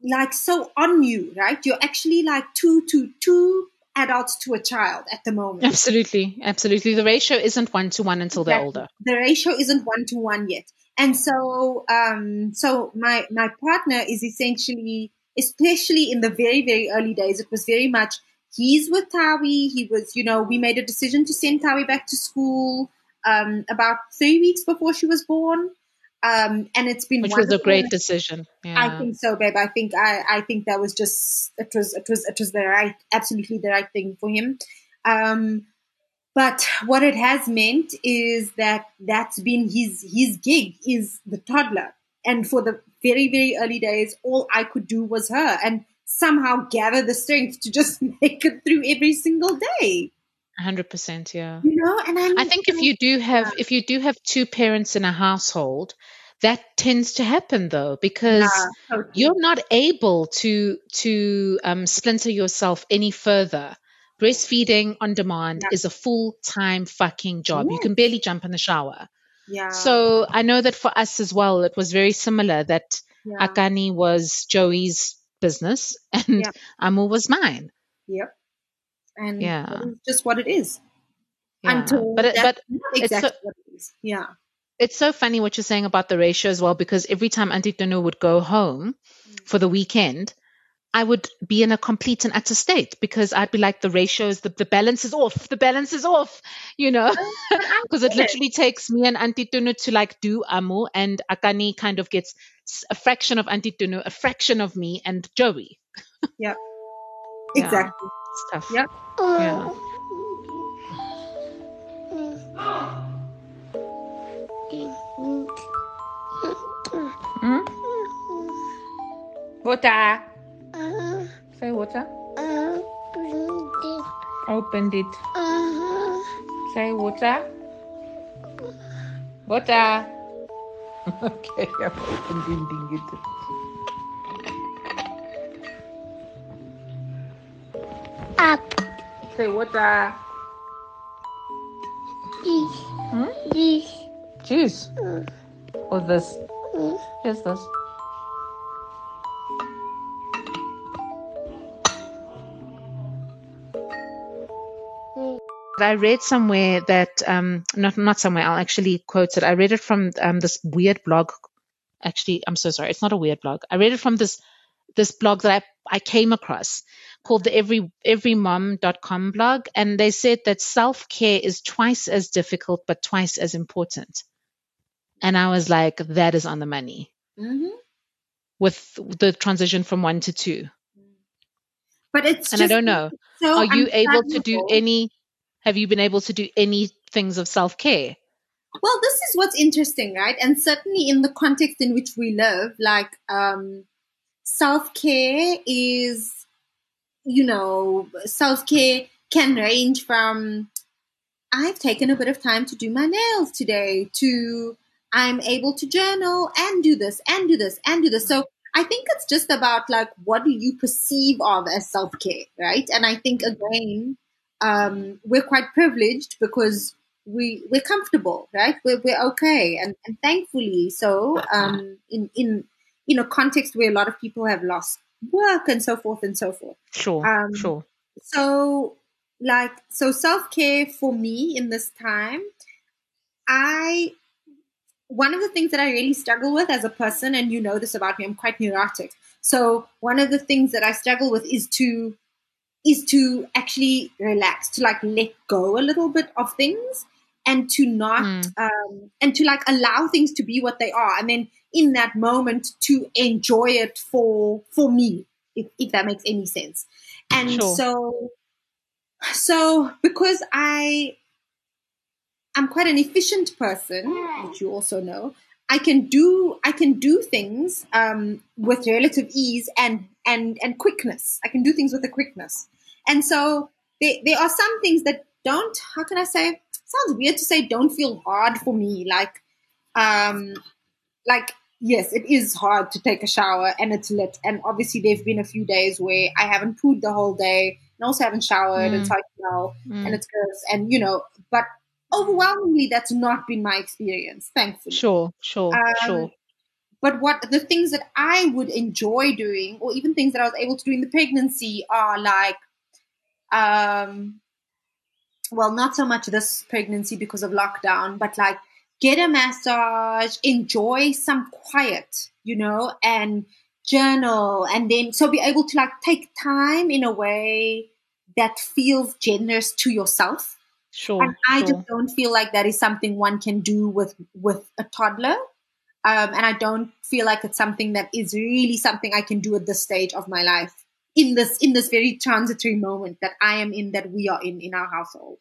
like, so on you, right? You're actually like two adults to a child at the moment. Absolutely. The ratio isn't one-to-one until they're older. The ratio isn't one-to-one yet. And so my partner is essentially, especially in the very, very early days, it was very much, he's with Tawi. He was, you know, we made a decision to send Tawi back to school about 3 weeks before she was born, and it's been wonderful. Was a great decision. Yeah. I think so, babe. I think that was just it was absolutely the right thing for him. But what it has meant is that's been his gig is the toddler, and for the very, very early days, all I could do was her, and somehow gather the strength to just make it through every single day. 100%, yeah. You know, and I think if you do have two parents in a household, that tends to happen though, because you're not able to splinter yourself any further. Breastfeeding on demand is a full-time fucking job. Yes. You can barely jump in the shower. Yeah. So I know that for us as well, it was very similar that Akani was Joey's business and Amu was mine. Yep. And just what it is. Yeah. But it's so funny what you're saying about the ratio as well, because every time Auntie Tunu would go home for the weekend, I would be in a complete and utter state, because I'd be like, the ratio is, the balance is off. The balance is off, you know, because it literally takes me and Auntie Tunu to like do Amu, and Akani kind of gets a fraction of Auntie Tunu, a fraction of me and Joey. Yeah, exactly. Stuff. Yep. Yeah. Water. Say water. Opened it. Say water. Water. Okay, I'm opening it. Say water. This. Juice. Or this. Just this. But I read somewhere that, not somewhere, I'll actually quote it. I read it from this weird blog. Actually, I'm so sorry. It's not a weird blog. I read it from this blog that I came across called the everymom.com blog. And they said that self-care is twice as difficult, but twice as important. And I was like, that is on the money with the transition from 1 to 2. But it's and just, I don't know. So are you able to do any? Have you been able to do any things of self-care? Well, this is what's interesting, right? And certainly in the context in which we live, like self-care is, you know, self-care can range from I've taken a bit of time to do my nails today to I'm able to journal and do this and do this and do this. So I think it's just about like, what do you perceive of as self-care, right? And I think, again, we're quite privileged because we're comfortable, right? We're okay. And thankfully so, in a context where a lot of people have lost work and so forth and so forth. Sure. So self-care for me in this time, one of the things that I really struggle with as a person, and you know this about me, I'm quite neurotic. So one of the things that I struggle with is to actually relax, to like let go a little bit of things and to not, and to like allow things to be what they are. And then in that moment to enjoy it for me, if that makes any sense. And sure. so because I'm quite an efficient person, which you also know. I can do things with relative ease and quickness. I can do things with a quickness. And so there are some things that don't, how can I say, sounds weird to say, don't feel hard for me. Like yes, it is hard to take a shower and it's lit. And obviously there've been a few days where I haven't pooed the whole day and also haven't showered and so I smell and it's gross and, you know, but overwhelmingly, that's not been my experience, thankfully. Sure. But the things that I would enjoy doing, or even things that I was able to do in the pregnancy, are like, well, not so much this pregnancy because of lockdown, but like get a massage, enjoy some quiet, you know, and journal, and then so be able to like take time in a way that feels generous to yourself. Sure, and I just don't feel like that is something one can do with a toddler. And I don't feel like it's something that is really something I can do at this stage of my life, in this very transitory moment that I am in, that we are in our household.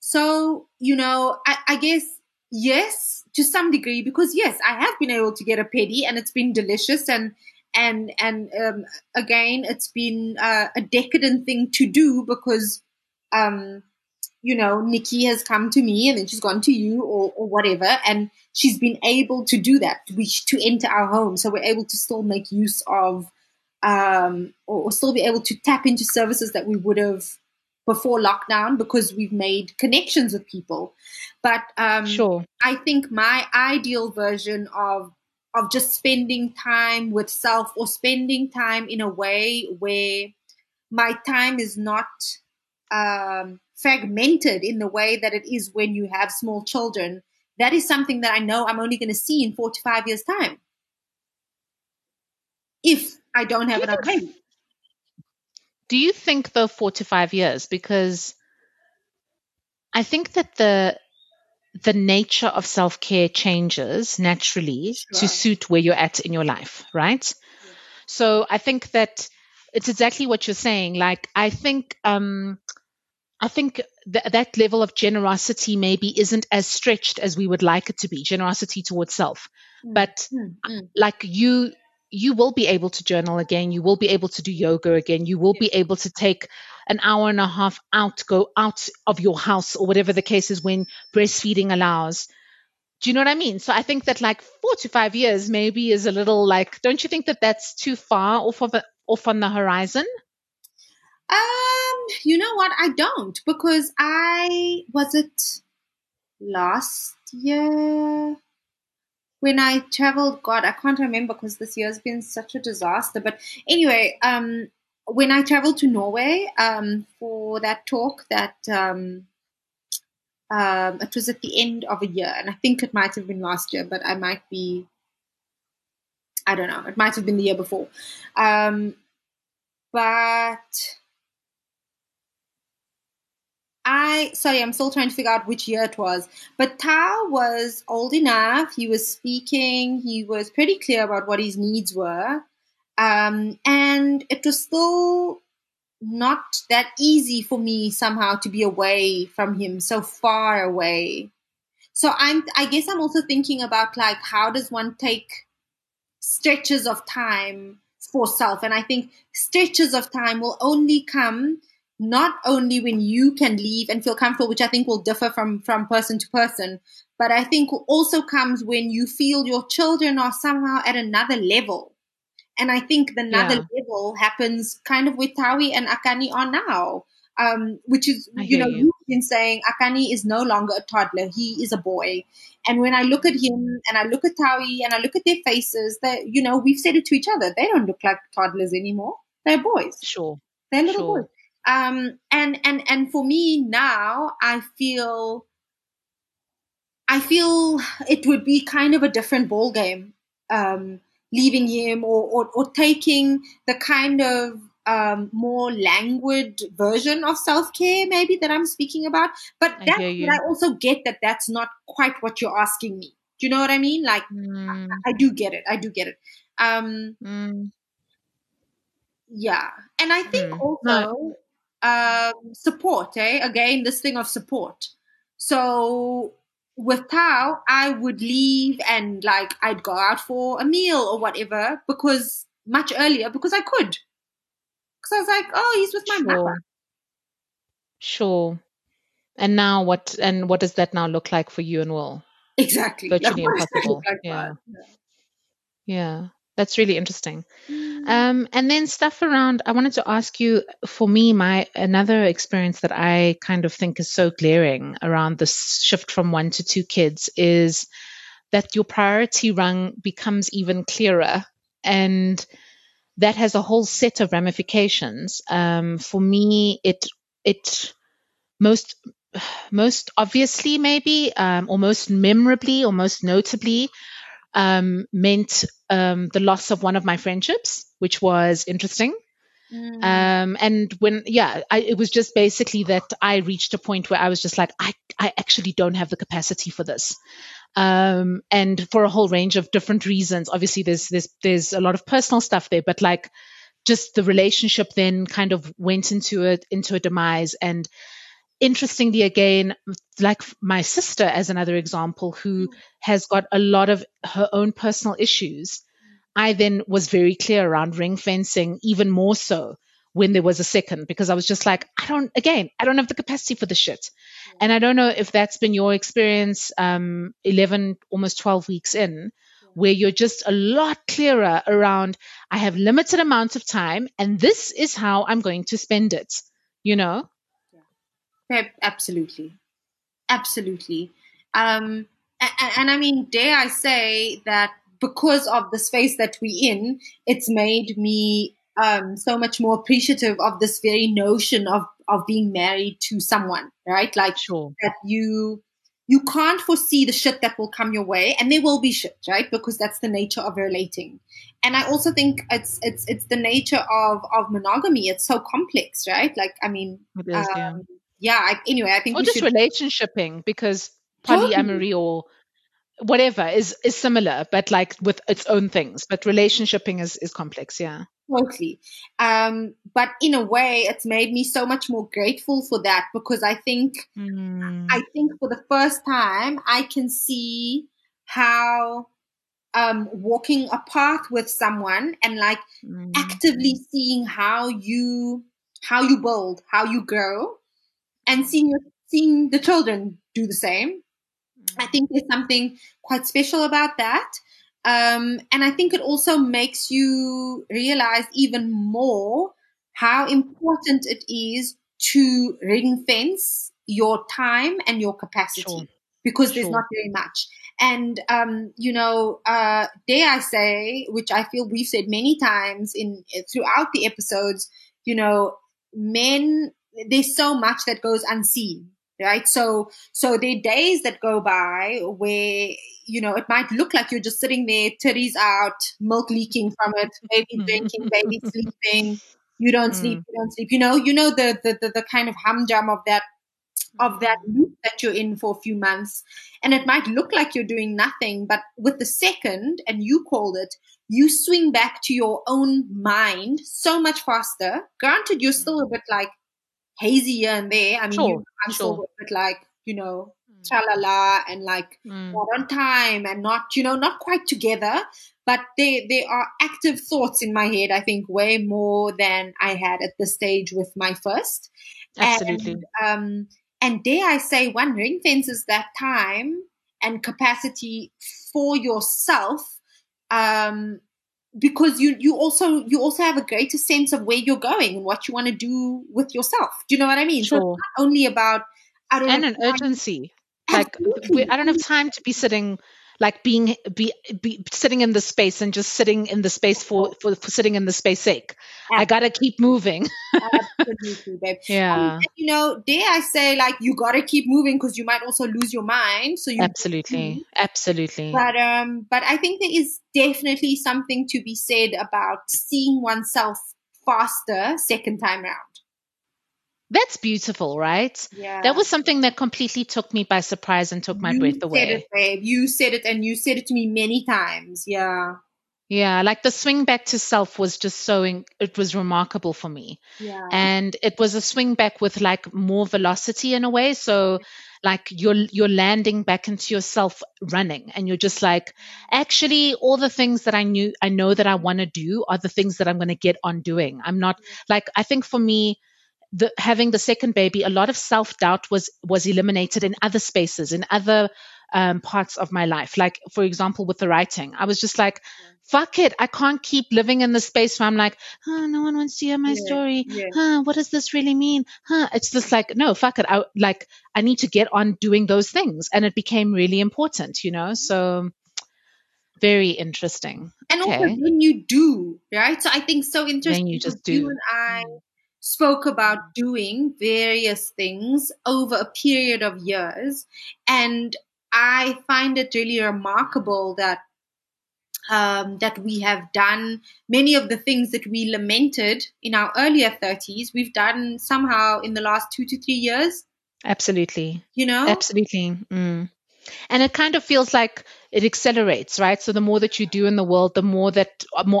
So, you know, I guess, yes, to some degree, because yes, I have been able to get a pedi and it's been delicious. And again, it's been a decadent thing to do because you know, Nikki has come to me and then she's gone to you or whatever. And she's been able to do that, to enter our home. So we're able to still make use of, or still be able to tap into services that we would have before lockdown because we've made connections with people. But I think my ideal version of just spending time with self, or spending time in a way where my time is not fragmented in the way that it is when you have small children, that is something that I know I'm only going to see in 4 to 5 years' time if I don't have another baby. Do you think, though, 4 to 5 years? Because I think that the nature of self-care changes naturally to suit where you're at in your life, right? Yeah. So I think that it's exactly what you're saying. Like, I think that level of generosity maybe isn't as stretched as we would like it to be, generosity towards self. But like you will be able to journal again. You will be able to do yoga again. You will be able to take an hour and a half out, go out of your house or whatever the case is when breastfeeding allows. Do you know what I mean? So I think that like 4 to 5 years maybe is a little like, don't you think that that's too far off on the horizon? You know what? I don't, because was it last year when I traveled? God, I can't remember because this year has been such a disaster. But anyway, when I traveled to Norway for that talk, that it was at the end of a year, and I think it might have been last year, but I might be, I don't know, it might have been the year before. But I'm still trying to figure out which year it was. But Tao was old enough. He was speaking. He was pretty clear about what his needs were. And it was still not that easy for me somehow to be away from him, so far away. So I guess I'm also thinking about, like, how does one take stretches of time for self? And I think stretches of time will only come not only when you can leave and feel comfortable, which I think will differ from person to person, but I think also comes when you feel your children are somehow at another level. And I think the another level happens kind of with Tawi and Akani are now, which is, you've been saying Akani is no longer a toddler. He is a boy. And when I look at him and I look at Tawi and I look at their faces, that, you know, we've said it to each other. They don't look like toddlers anymore. They're boys. Sure. They're little boys. And for me now, I feel it would be kind of a different ball game, leaving him or taking the kind of more languid version of self-care maybe that I'm speaking about. But I also get that that's not quite what you're asking me. Do you know what I mean? Like, I do get it. Yeah. And I think also support, again, this thing of support. So with Tao, I would leave and, like, I'd go out for a meal or whatever much earlier because I could. Because I was like, oh, he's with my mama. Sure. And now what does that now look like for you and Will? Exactly. Virtually impossible. Yeah. That's really interesting. And then stuff around, I wanted to ask you, for me, another experience that I kind of think is so glaring around this shift from 1 to 2 kids is that your priority rung becomes even clearer. And that has a whole set of ramifications. For me, it most obviously maybe, or most memorably or most notably, meant the loss of one of my friendships, which was interesting. And when, it was just basically that I reached a point where I was just like, I actually don't have the capacity for this. And for a whole range of different reasons. Obviously, there's a lot of personal stuff there, but, like, just the relationship then kind of went into a demise. And interestingly, again, like my sister as another example, who has got a lot of her own personal issues, I then was very clear around ring fencing, even more so when there was a second, because I was just like, I don't have the capacity for this shit. And I don't know if that's been your experience 11, almost 12 weeks in, where you're just a lot clearer around, I have limited amount of time and this is how I'm going to spend it, you know? Absolutely. And I mean, dare I say that because of the space that we're in, it's made me so much more appreciative of this very notion of being married to someone, right? Like, sure, that you can't foresee the shit that will come your way, and there will be shit, right? Because that's the nature of relating. And I also think it's the nature of monogamy. It's so complex, right? Like, I mean, it is, I think, or just relationshiping, because polyamory or whatever is similar, but, like, with its own things. But relationshiping is complex, yeah. Totally. But in a way, it's made me so much more grateful for that, because I think for the first time I can see how walking a path with someone and, like, actively seeing how you build, how you grow. And seeing the children do the same, I think there's something quite special about that. And I think it also makes you realize even more how important it is to ring fence your time and your capacity, because there's not very much. And, dare I say, which I feel we've said many times throughout the episodes, you know, men, there's so much that goes unseen, right? So there are days that go by where, you know, it might look like you're just sitting there, titties out, milk leaking from it, baby drinking, baby sleeping, you don't sleep. You know the kind of humdrum of that loop that you're in for a few months, and it might look like you're doing nothing, but with the second, and you called it, you swing back to your own mind so much faster. Granted, you're still a bit like hazy here and there. I mean, I'm still a bit like, you know, tra-la-la and like not on time and not, you know, not quite together. But they are active thoughts in my head, I think, way more than I had at this stage with my first. Absolutely. And dare I say, one ring fences that time and capacity for yourself, because you also have a greater sense of where you're going and what you want to do with yourself. Do you know what I mean? Sure. So it's not only about urgency. Absolutely. Like I don't have time to be sitting. Like being sitting in the space and just sitting in the space for sitting in the space sake. Absolutely. I gotta keep moving. Absolutely, babe. Yeah. And, you know, dare I say, like, you gotta keep moving because you might also lose your mind. So you absolutely. But I think there is definitely something to be said about seeing oneself faster second time round. That's beautiful, right? Yeah. That was something that completely took me by surprise and took my breath away. You said it, babe. You said it, and you said it to me many times. Yeah. Yeah, like the swing back to self was just it was remarkable for me. Yeah. And it was a swing back with like more velocity in a way. So like you're landing back into yourself running, and you're just like, actually all the things that I know that I want to do are the things that I'm going to get on doing. I'm not like, I think for me, having the second baby, a lot of self-doubt was eliminated in other spaces, in other parts of my life. Like, for example, with the writing, I was just like, fuck it. I can't keep living in this space where I'm like, oh, no one wants to hear my story. Yeah. Huh, what does this really mean? Huh? It's just like, no, fuck it. I need to get on doing those things. And it became really important, you know? So very interesting. And also when you do, right? So I think so interesting. Then you just do. You and I spoke about doing various things over a period of years. And I find it really remarkable that that we have done many of the things that we lamented in our earlier 30s, we've done somehow in the last 2 to 3 years. Absolutely. You know? Absolutely. Mm. And it kind of feels like it accelerates, right? So the more that you do in the world, the more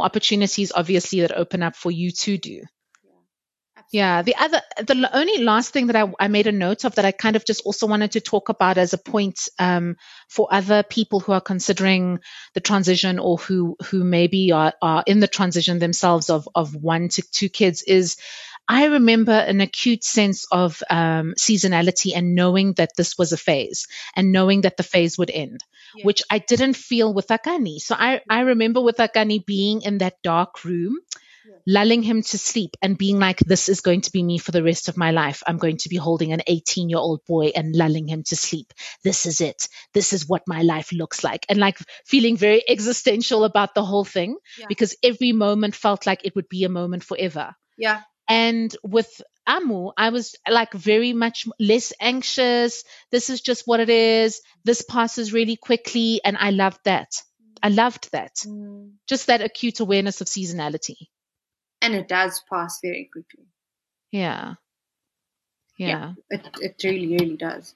opportunities obviously that open up for you to do. Yeah. The only last thing that I made a note of that I kind of just also wanted to talk about as a point for other people who are considering the transition or who maybe are in the transition themselves of 1 to 2 kids is I remember an acute sense of seasonality and knowing that this was a phase and knowing that the phase would end, which I didn't feel with Akani. So I remember with Akani being in that dark room, lulling him to sleep and being like, this is going to be me for the rest of my life. I'm going to be holding an 18-year-old boy and lulling him to sleep. This is it. This is what my life looks like. And like feeling very existential about the whole thing because every moment felt like it would be a moment forever. Yeah. And with Amu, I was like very much less anxious. This is just what it is. This passes really quickly. And I loved that. Just that acute awareness of seasonality. And it does pass very quickly. Yeah. It really, really does.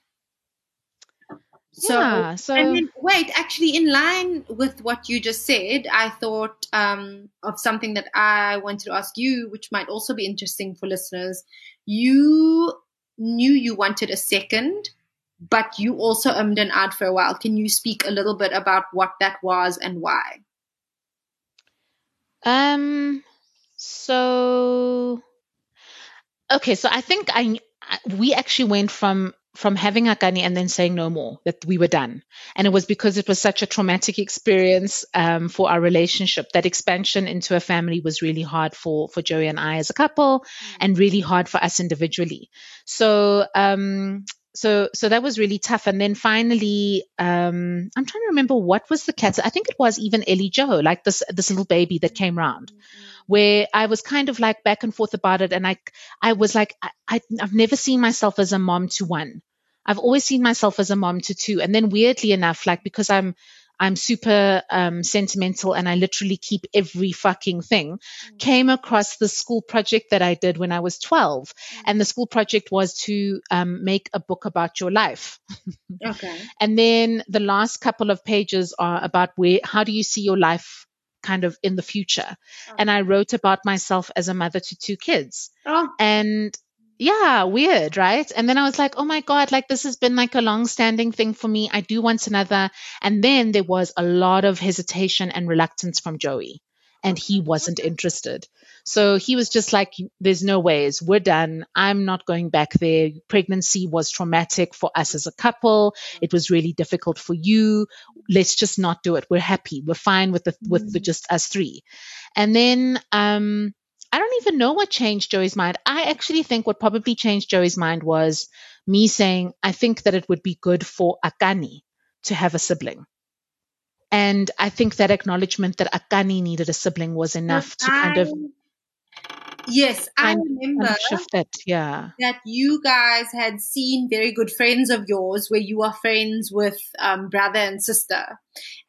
So and then, wait, actually, in line with what you just said, I thought of something that I wanted to ask you, which might also be interesting for listeners. You knew you wanted a second, but you also ummed and ahed for a while. Can you speak a little bit about what that was and why? So, okay. So I think we actually went from having Akani and then saying no more, that we were done. And it was because it was such a traumatic experience for our relationship. That expansion into a family was really hard for Joey and I as a couple and really hard for us individually. So So that was really tough. And then finally, I'm trying to remember what was the cat. I think it was even Ellie Joe, like this little baby that came round, where I was kind of like back and forth about it. And I was like, I've never seen myself as a mom to one. I've always seen myself as a mom to two. And then weirdly enough, like, because I'm super sentimental and I literally keep every fucking thing, came across the school project that I did when I was 12. And the school project was to make a book about your life. Okay. And then the last couple of pages are about how do you see your life kind of in the future? Oh. And I wrote about myself as a mother to two kids. Oh. And yeah, weird, right? And then I was like, oh my God, like this has been like a long-standing thing for me. I do want another. And then there was a lot of hesitation and reluctance from Joey, and he wasn't interested. So he was just like, there's no ways, we're done. I'm not going back there. Pregnancy was traumatic for us as a couple. It was really difficult for you. Let's just not do it. We're happy. We're fine with just us three. And then, I don't even know what changed Joey's mind. I actually think what probably changed Joey's mind was me saying, I think that it would be good for Akani to have a sibling. And I think that acknowledgement that Akani needed a sibling was enough to kind of. Yes, I remember kind of shifted, yeah. That you guys had seen very good friends of yours where you are friends with brother and sister,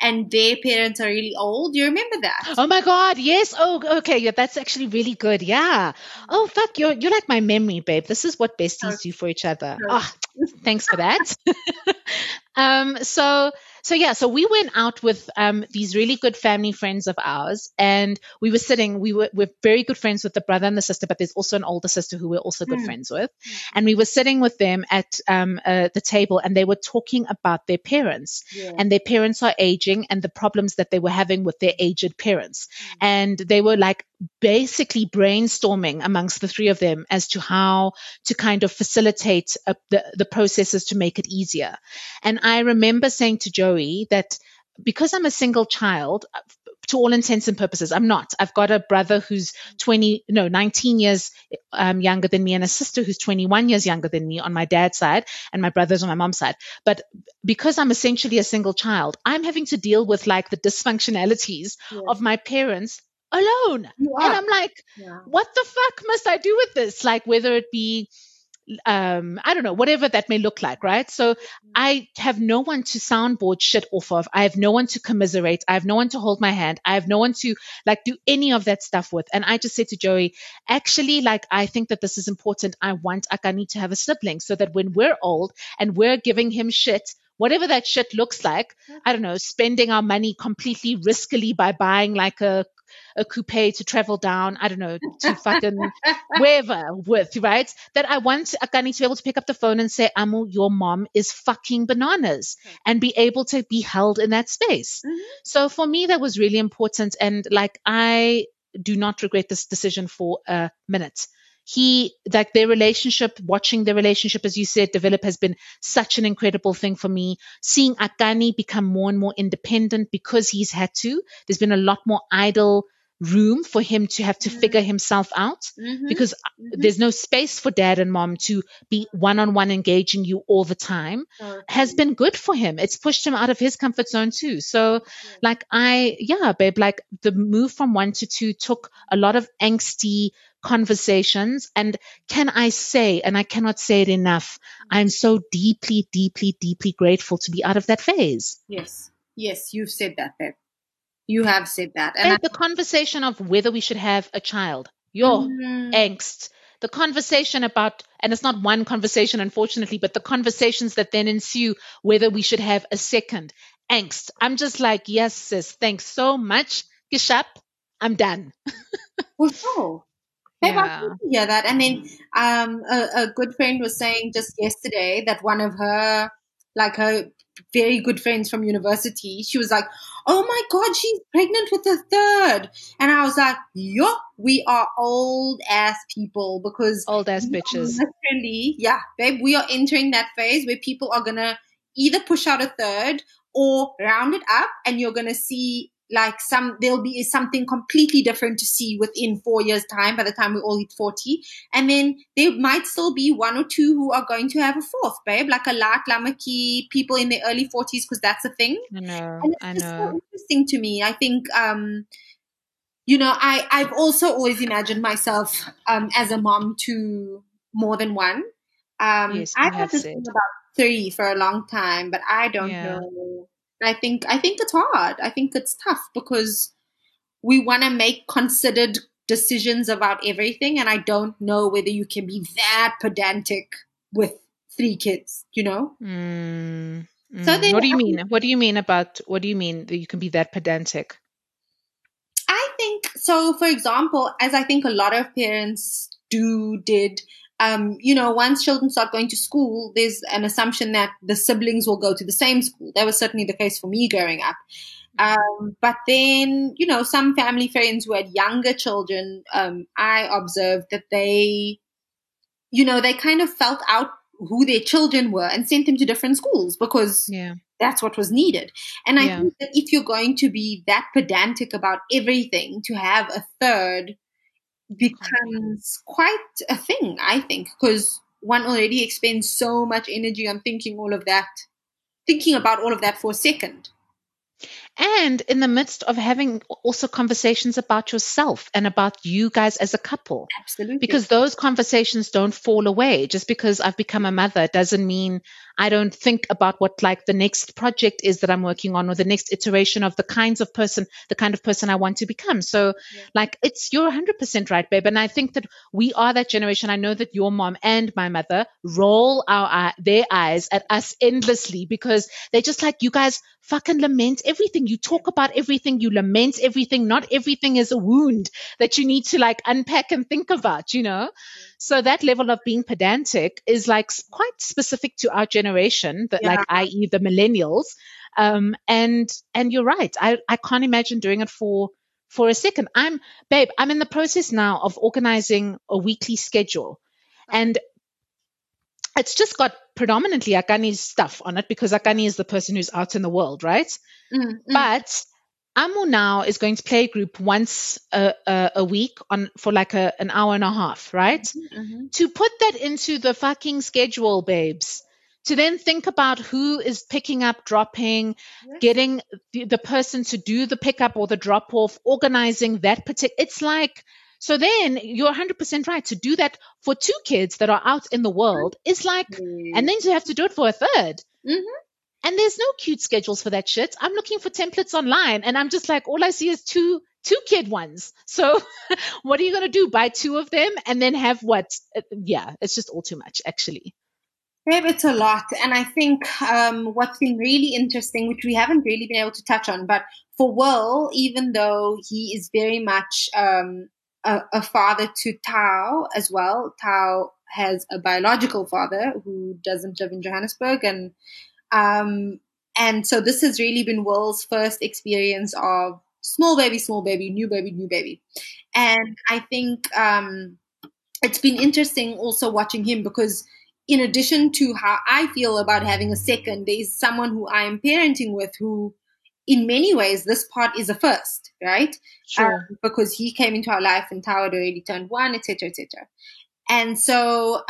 and their parents are really old. Do you remember that? Oh my God, yes. Oh, okay. Yeah, that's actually really good. Yeah. Oh, fuck, you're like my memory, babe. This is what besties do for each other. Okay. Oh, thanks for that. So we went out with these really good family friends of ours, and we're very good friends with the brother and the sister, but there's also an older sister who we're also good friends with. And we were sitting with them at the table, and they were talking about their parents, and their parents are aging and the problems that they were having with their aged parents. And they were like basically brainstorming amongst the three of them as to how to kind of facilitate the processes to make it easier. And I remember saying to Joe, that because I'm a single child, to all intents and purposes, I'm not. I've got a brother who's 19 years younger than me, and a sister who's 21 years younger than me on my dad's side, and my brother's on my mom's side. But because I'm essentially a single child, I'm having to deal with like the dysfunctionalities of my parents alone. And I'm like, what the fuck must I do with this? Like, whether it be I don't know, whatever that may look like, right? So I have no one to soundboard shit off of. I have no one to commiserate. I have no one to hold my hand. I have no one to like do any of that stuff with. And I just said to Joey, actually, like, I think that this is important. I want Akani to have a sibling so that when we're old and we're giving him shit, whatever that shit looks like, I don't know, spending our money completely riskily by buying like a coupe to travel down, I don't know, to fucking wherever with, right? That I want Akani to be able to pick up the phone and say, Amu, your mom is fucking bananas, and be able to be held in that space. So for me, that was really important. And like, I do not regret this decision for a minute. Their relationship, watching their relationship, as you said, develop has been such an incredible thing for me. Seeing Akani become more and more independent because he's had to, there's been a lot more idle room for him to have to figure himself out, because there's no space for dad and mom to be one-on-one engaging you all the time, has been good for him. It's pushed him out of his comfort zone too. So like the move from 1 to 2 took a lot of angsty conversations. And can I say, and I cannot say it enough, I'm so deeply, deeply, deeply grateful to be out of that phase. Yes. Yes. You've said that, babe. You have said that. And the conversation of whether we should have a child, your angst, the conversation about, and it's not one conversation, unfortunately, but the conversations that then ensue, whether we should have a second, angst. I'm just like, yes, sis, thanks so much. Gishap, I'm done. Well, sure. Yeah. I can hear that. I mean, a good friend was saying just yesterday that one of her, like her very good friends from university, she was like, oh my God, she's pregnant with the third. And I was like, yup, we are old ass people, because old ass bitches. Yeah, babe, we are entering that phase where people are going to either push out a third or round it up, and you're going to see like there'll be something completely different to see within 4 years' time by the time we all hit 40. And then there might still be one or two who are going to have a fourth, babe, like a lot, Lamaki, people in their early 40s, because that's a thing. I know, and it's just so interesting to me. I think, you know, I've also always imagined myself as a mom to more than one. Yes, I've had this thing about three for a long time, but I don't know. I think it's hard. I think it's tough because we want to make considered decisions about everything, and I don't know whether you can be that pedantic with three kids, you know? So then, what do you mean that you can be that pedantic? I think, so for example, as I think a lot of parents did, you know, once children start going to school, there's an assumption that the siblings will go to the same school. That was certainly the case for me growing up. But then, you know, some family friends who had younger children, I observed that they, you know, they kind of felt out who their children were and sent them to different schools because that's what was needed. And I think that if you're going to be that pedantic about everything, to have a third becomes quite a thing, I think, because one already expends so much energy on thinking about all of that for a second. And in the midst of having also conversations about yourself and about you guys as a couple. Absolutely. Because those conversations don't fall away. Just because I've become a mother doesn't mean I don't think about what like the next project is that I'm working on, or the next iteration of the kind of person I want to become. So like you're 100% right, babe. And I think that we are that generation. I know that your mom and my mother roll their eyes at us endlessly because they're just like, you guys fucking lament everything. You talk about everything. You lament everything. Not everything is a wound that you need to like unpack and think about, you know? So that level of being pedantic is like quite specific to our generation, that like i.e. the millennials. And you're right. I can't imagine doing it for a second. I'm in the process now of organizing a weekly schedule, and it's just got predominantly Akani's stuff on it because Akani is the person who's out in the world, right? Mm-hmm. But Amu now is going to play group once a week for like an hour and a half, right? Mm-hmm. To put that into the fucking schedule, babes, to then think about who is picking up, dropping, getting the person to do the pickup or the drop off, organizing that particular, it's like, so then you're 100% right. To do that for two kids that are out in the world is like, and then you have to do it for a third. Mm-hmm. And there's no cute schedules for that shit. I'm looking for templates online, and I'm just like, all I see is two kid ones. So what are you going to do? Buy two of them and then have what? Yeah, it's just all too much, actually. Babe, it's a lot. And I think what's been really interesting, which we haven't really been able to touch on, but for Will, even though he is very much a father to Tao as well. Tao has a biological father who doesn't live in Johannesburg, and so this has really been Will's first experience of small baby, new baby, and I think it's been interesting also watching him because in addition to how I feel about having a second, there is someone who I am parenting with who, in many ways, this part is a first, right? Sure. Because he came into our life and Tao had already turned one, etc., etc. And so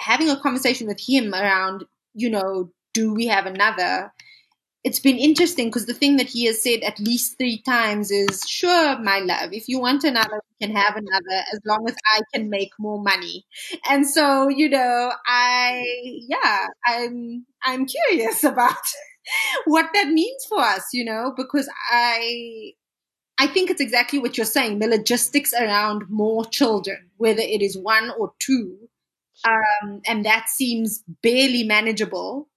having a conversation with him around, you know, do we have another? It's been interesting because the thing that he has said at least 3 times is, sure, my love, if you want another, we can have another as long as I can make more money. And so, you know, I'm curious about what that means for us, you know, because I think it's exactly what you're saying, the logistics around more children, whether it is 1 or 2, and that seems barely manageable,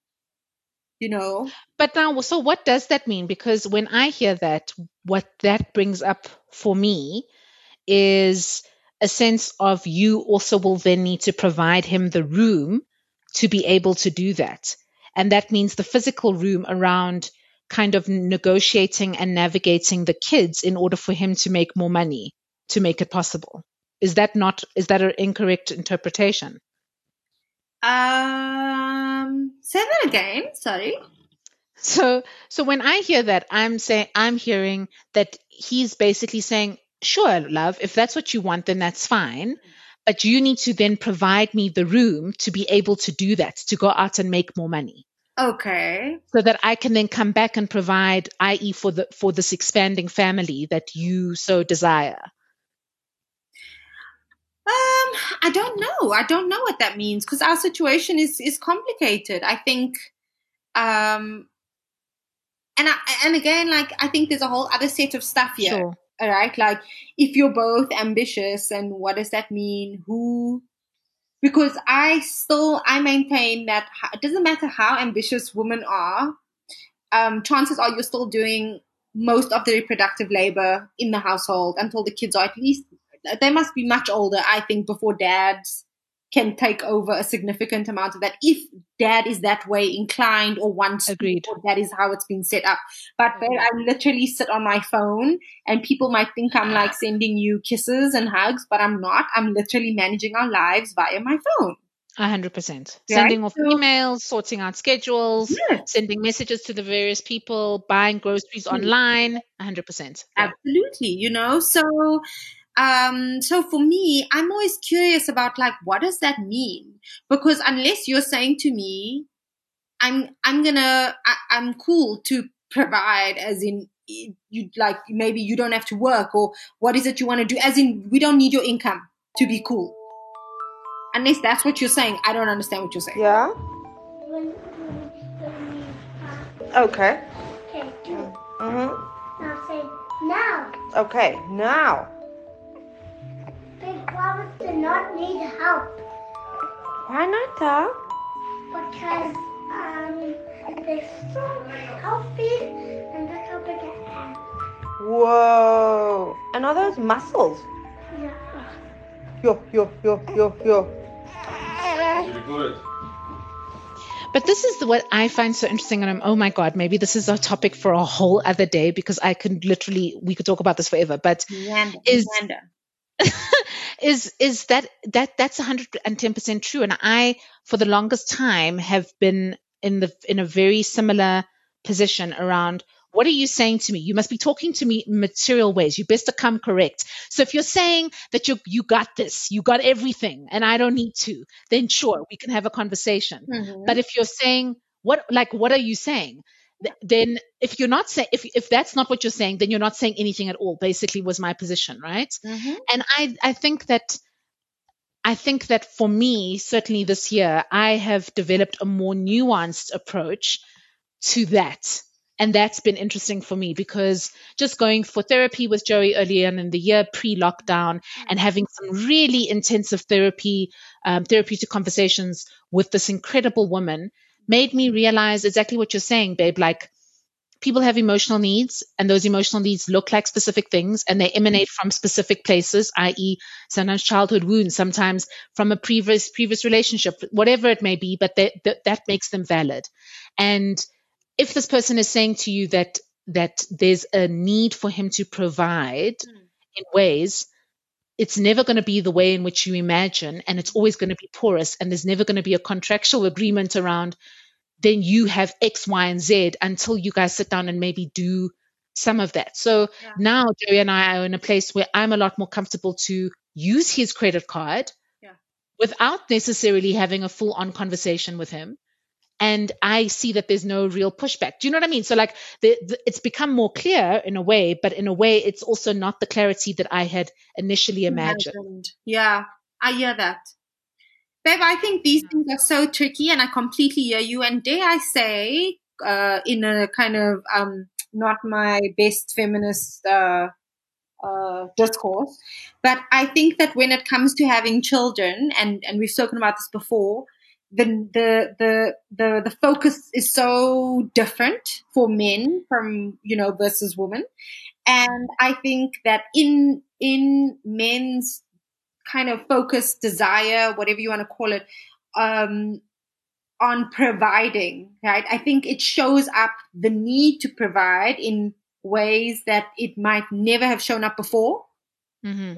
you know. But now, so what does that mean? Because when I hear that, what that brings up for me is a sense of you also will then need to provide him the room to be able to do that. And that means the physical room around kind of negotiating and navigating the kids in order for him to make more money, to make it possible. Is that an incorrect interpretation? Say that again, sorry. So when I hear that, I'm hearing that he's basically saying, sure, love, if that's what you want, then that's fine. But you need to then provide me the room to be able to do that, to go out and make more money. Okay. So that I can then come back and provide, i.e. for this expanding family that you so desire. I don't know. I don't know what that means, because our situation is complicated. I think, and again, like, I think there's a whole other set of stuff here. Sure. All right. Like, if you're both ambitious, and what does that mean? Who? Because I maintain that it doesn't matter how ambitious women are, chances are you're still doing most of the reproductive labor in the household until the kids are at least, they must be much older, I think, before dads can take over a significant amount of that, if dad is that way inclined or wants. Agreed. To, or that is how it's been set up. But I literally sit on my phone, and people might think I'm like sending you kisses and hugs, but I'm not. I'm literally managing our lives via my phone. 100%. Sending off emails, sorting out schedules, sending messages to the various people, buying groceries online, 100%. Yeah. Absolutely, so... So for me, I'm always curious about, like, what does that mean? Because unless you're saying to me, I'm cool to provide, as in, you, like, maybe you don't have to work, or what is it you want to do? As in, we don't need your income to be cool. Unless that's what you're saying, I don't understand what you're saying. Yeah. Okay. Okay. Now say now. Okay. Now. Big brothers do not need help. Why not, Tao? Because they're so healthy, and look how big I am. Whoa! And are those muscles? Yeah. Yo. But this is what I find so interesting, and oh my God, maybe this is a topic for a whole other day, because we could talk about this forever. But is that's 110% true. And I, for the longest time, have been in a very similar position around, what are you saying to me? You must be talking to me in material ways. You best to come correct. So if you're saying that you got this, you got everything, and I don't need to, then sure, we can have a conversation. Mm-hmm. But if you're saying, what are you saying? Then if you're not saying, if that's not what you're saying, then you're not saying anything at all, basically was my position, right? Mm-hmm. And I think that for me, certainly this year, I have developed a more nuanced approach to that. And that's been interesting for me, because just going for therapy with Joey earlier in the year, pre-lockdown, and having some really intensive therapeutic conversations with this incredible woman, made me realize exactly what you're saying, babe. Like, people have emotional needs, and those emotional needs look like specific things, and they emanate from specific places, i.e. sometimes childhood wounds, sometimes from a previous relationship, whatever it may be, but that makes them valid. And if this person is saying to you that there's a need for him to provide in ways, it's never going to be the way in which you imagine, and it's always going to be porous, and there's never going to be a contractual agreement around, then you have X, Y, and Z until you guys sit down and maybe do some of that. So now Joey and I are in a place where I'm a lot more comfortable to use his credit card without necessarily having a full-on conversation with him. And I see that there's no real pushback. Do you know what I mean? So, like, it's become more clear in a way, but in a way it's also not the clarity that I had initially imagined. Yeah, I hear that. Babe, I think these things are so tricky, and I completely hear you. And dare I say, in a kind of not my best feminist discourse, but I think that when it comes to having children, and we've spoken about this before, the focus is so different for men from, versus women. And I think that in men's kind of focus, desire, whatever you want to call it, on providing, right? I think it shows up the need to provide in ways that it might never have shown up before,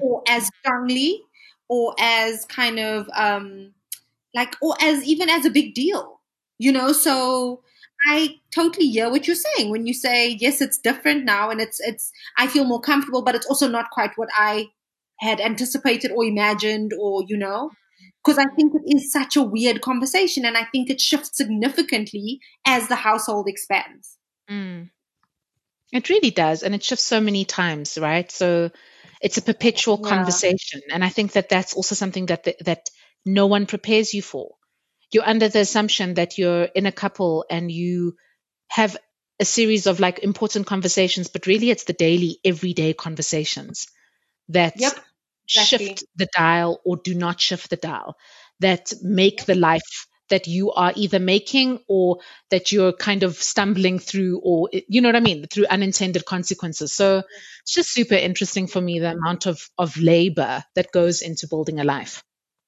or as strongly, or as kind of, or as even as a big deal, so I totally hear what you're saying when you say, yes, it's different now and it's I feel more comfortable, but it's also not quite what I had anticipated or imagined or, you know, because I think it is such a weird conversation and I think it shifts significantly as the household expands. Mm. It really does. And it shifts so many times, right? So it's a perpetual conversation. And I think that that's also something that that no one prepares you for. You're under the assumption that you're in a couple and you have a series of like important conversations, but really it's the daily, everyday conversations that exactly. shift the dial or do not shift the dial, that make the life that you are either making or that you're kind of stumbling through, or, you know what I mean, through unintended consequences. So it's just super interesting for me, the amount of labor that goes into building a life.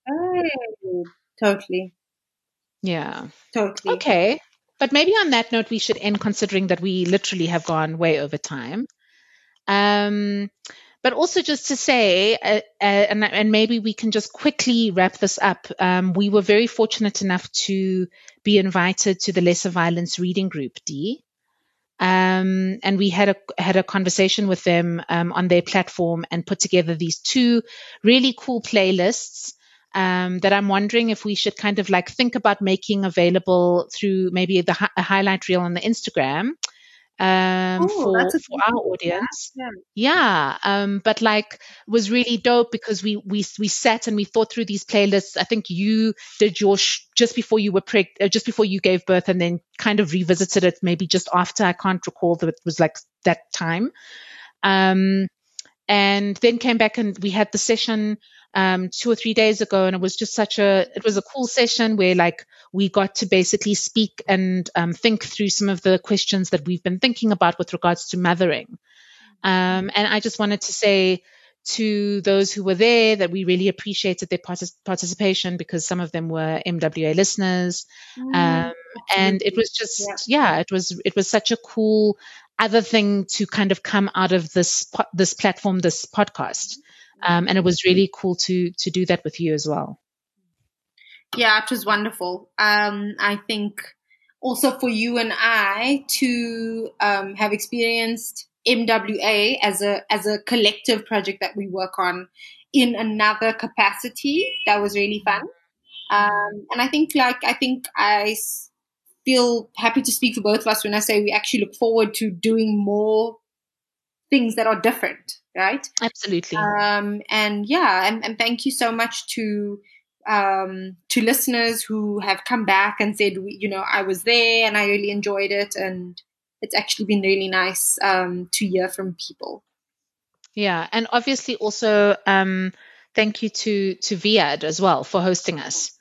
Oh, totally. Yeah. Totally. Okay. But maybe on that note, we should end, considering that we literally have gone way over time. But also just to say, and maybe we can just quickly wrap this up. We were very fortunate enough to be invited to the Lesser Violence Reading Group, D. And we had a conversation with them on their platform and put together these two really cool playlists. That I'm wondering if we should kind of like think about making available through maybe a highlight reel on the Instagram for our audience. But like, was really dope because we sat and we thought through these playlists. I think you did your just before you were just before you gave birth, and then kind of revisited it maybe just after. I can't recall that it was like that time. And then came back and we had the session 2 or 3 days ago, and it was just it was a cool session where like we got to basically speak and think through some of the questions that we've been thinking about with regards to mothering. And I just wanted to say to those who were there that we really appreciated their participation, because some of them were MWA listeners. And it was just, it was such a cool other thing to kind of come out of this platform, this podcast. And it was really cool to do that with you as well. Yeah, it was wonderful. I think also for you and I to have experienced MWA as a collective project that we work on in another capacity, that was really fun. And I think I feel happy to speak for both of us when I say we actually look forward to doing more things that are different, right? Absolutely. And thank you so much to listeners who have come back and said, you know, I was there and I really enjoyed it, and it's actually been really nice to hear from people. Yeah, and obviously also thank you to VIAD as well for hosting us.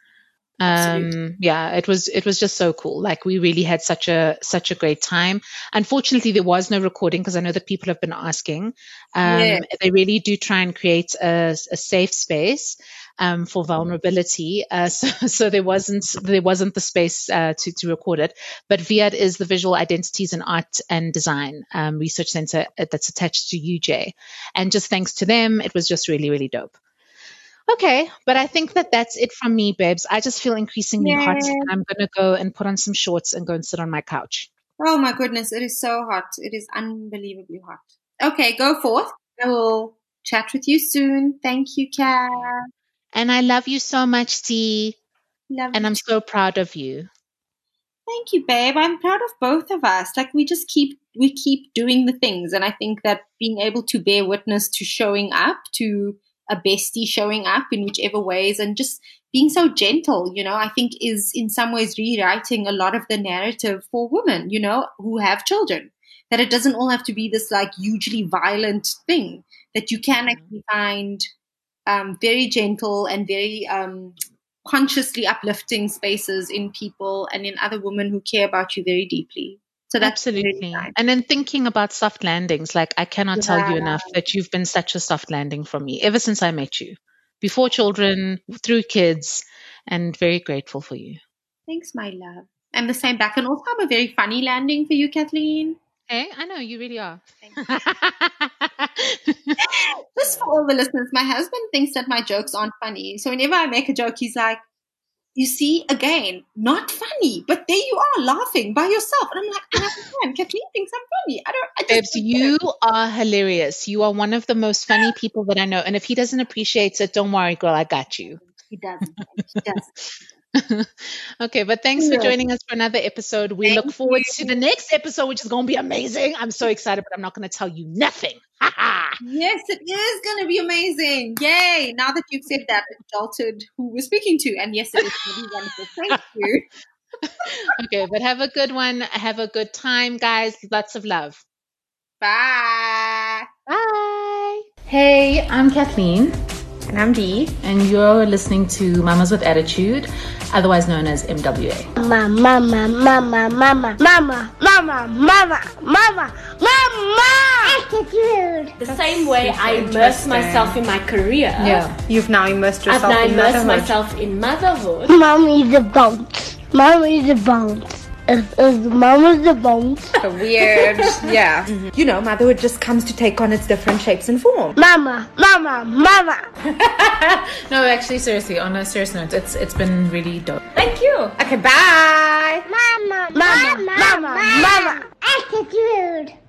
Absolutely. Yeah, it was just so cool. Like, we really had such a great time. Unfortunately, there was no recording because I know that people have been asking. They really do try and create a safe space for vulnerability. So there wasn't the space to record it. But VIAD is the Visual Identities and Art and Design Research Center that's attached to UJ, and just thanks to them, it was just really, really dope. Okay, but I think that's it from me, babes. I just feel increasingly hot, and I'm going to go and put on some shorts and go and sit on my couch. Oh, my goodness. It is so hot. It is unbelievably hot. Okay, go forth. I will chat with you soon. Thank you, Kat. And I love you so much, T. And I'm so proud of you. Thank you, babe. I'm proud of both of us. Like, we keep doing the things. And I think that being able to bear witness to showing up, to a bestie showing up in whichever ways, and just being so gentle, you know, I think is in some ways rewriting a lot of the narrative for women, you know, who have children, that it doesn't all have to be this like hugely violent thing, that you can actually find very gentle and very consciously uplifting spaces in people and in other women who care about you very deeply. So that's absolutely nice. And then thinking about soft landings, like, I cannot tell you enough that you've been such a soft landing for me ever since I met you, before children, through kids, and very grateful for you. Thanks, my love. And the same back. And also, I'm a very funny landing for you, Kathleen. Hey, I know, you really are. Thank you. Just for all the listeners, my husband thinks that my jokes aren't funny. So whenever I make a joke, he's like, you see, again, not funny, but there you are laughing by yourself. And I'm like, I understand. Kathleen thinks I'm funny. I don't Babes, you are hilarious. You are one of the most funny people that I know. And if he doesn't appreciate it, don't worry, girl, I got you. He doesn't. He doesn't. Okay, but thanks for joining us for another episode. We Thank look forward you. To the next episode, which is going to be amazing. I'm so excited, but I'm not going to tell you nothing. Yes, it is going to be amazing. Yay. Now that you've said that, it jolted who we're speaking to. And yes, it is going to be wonderful. Thank you. Okay, but have a good one. Have a good time, guys. Lots of love. Bye. Bye. Hey, I'm Kathleen. And I'm Dee. And you're listening to Mamas with Attitude, otherwise known as MWA. Mama, mama, mama, mama, mama, mama, mama, mama, mama. Attitude. The same way I immerse myself in my career. Yeah. You've now immersed yourself in motherhood. I've now immersed myself in motherhood. Mommy's a bounce. Mommy's a bounce. Mama's the bones. Weird, yeah. Mm-hmm. You know, motherhood just comes to take on its different shapes and forms. Mama, mama, mama. No, actually, seriously, on a serious note, it's been really dope. Thank you. Okay, bye. Mama, mama, mama, mama, mama. Attitude.